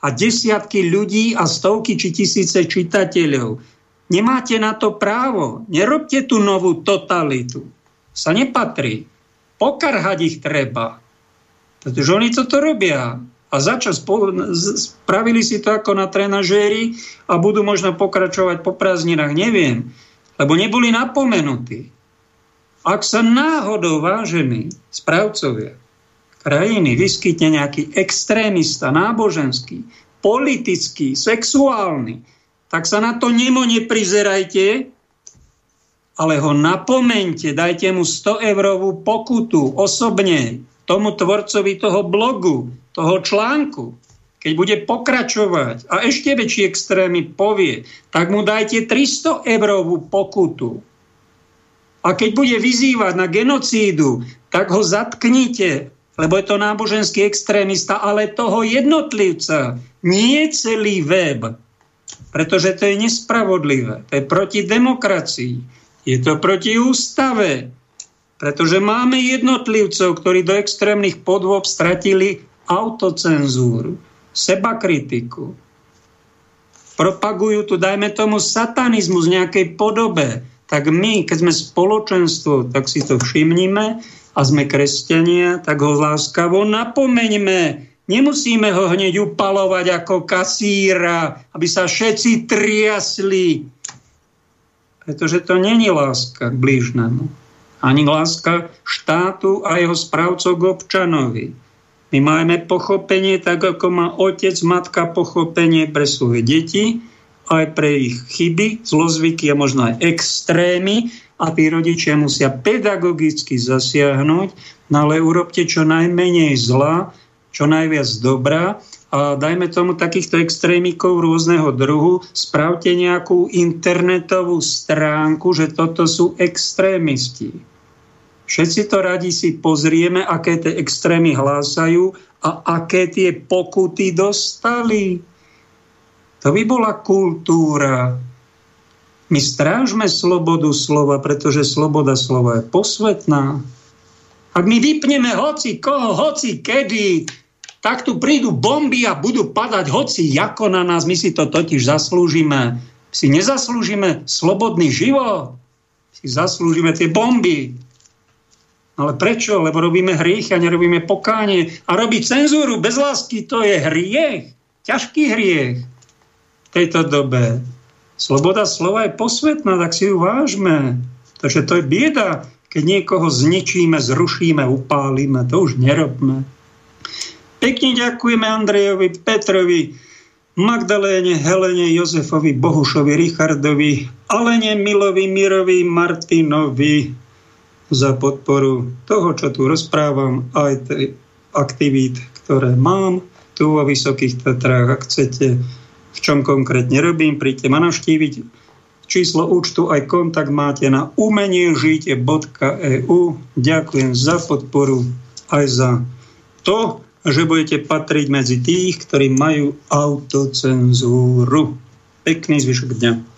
a desiatky ľudí a stovky či tisíce čitateľov. Nemáte na to právo. Nerobte tú novú totalitu. Sa nepatrí. Pokarhať ich treba. Pretože oni toto robia. A začas spravili si to ako na trenažéri a budú možno pokračovať po prázdninách, neviem. Lebo neboli napomenutí. Ak sa náhodou, vážení správcovia krajiny, vyskytne nejaký extrémista, náboženský, politický, sexuálny, tak sa na to nemo neprizerajte, ale ho napomente, dajte mu 100-eurovú pokutu osobne tomu tvorcovi toho blogu, toho článku, keď bude pokračovať a ešte väčší extrémy povie, tak mu dajte 300-eurovú pokutu. A keď bude vyzývať na genocídu, tak ho zatknite, lebo je to náboženský extrémista, ale toho jednotlivca, nie celý web. Pretože to je nespravodlivé, to je proti demokracii, je to proti ústave, pretože máme jednotlivcov, ktorí do extrémnych podôb stratili autocenzúru, sebakritiku. Propagujú tu, dajme tomu, satanizmus v nejakej podobe. Tak my, keď sme spoločenstvo, tak si to všimnime a sme kresťania, tak ho láskavo napomeňme. Nemusíme ho hneď upalovať ako kasíra, aby sa všetci triasli. Pretože to nie je láska k blížnemu. Ani láska štátu a jeho správcov k občanovi. My máme pochopenie, tak ako má otec, matka pochopenie pre svoje deti, aj pre ich chyby, zlozvyky a možno aj extrémy. A tí rodičia musia pedagogicky zasiahnuť, no ale urobte čo najmenej zla, čo najviac dobrá. A dajme tomu takýchto extrémikov rôzneho druhu, spravte nejakú internetovú stránku, že toto sú extrémisti. Všetci to radi si pozrieme, aké tie extrémy hlásajú a aké tie pokuty dostali. To by bola kultúra. My strážme slobodu slova, pretože sloboda slova je posvetná. Ak my vypneme hoci koho, hoci kedy, tak tu prídu bomby a budú padať hoci ako na nás. My si to totiž zaslúžime. Si nezaslúžime slobodný život. Si zaslúžime tie bomby. Ale prečo? Lebo robíme hriech a nerobíme pokánie. A robiť cenzúru bez lásky, to je hriech. Ťažký hriech v tejto dobe. Sloboda slova je posvetná, tak si ju vážme. Takže to je bieda, keď niekoho zničíme, zrušíme, upálime. To už nerobme. Pekne ďakujeme Andrejovi, Petrovi, Magdaléne, Helene, Jozefovi, Bohušovi, Richardovi, Alene, Milovi, Mirovi, Martinovi, za podporu toho, čo tu rozprávam, aj aktivít, ktoré mám tu vo Vysokých Tatrách. Ak chcete, v čom konkrétne robím, príďte ma navštíviť. Číslo účtu aj kontakt máte na umeniežitie.eu. Ďakujem za podporu aj za to, že budete patriť medzi tých, ktorí majú autocenzúru. Pekný zvyšok dňa.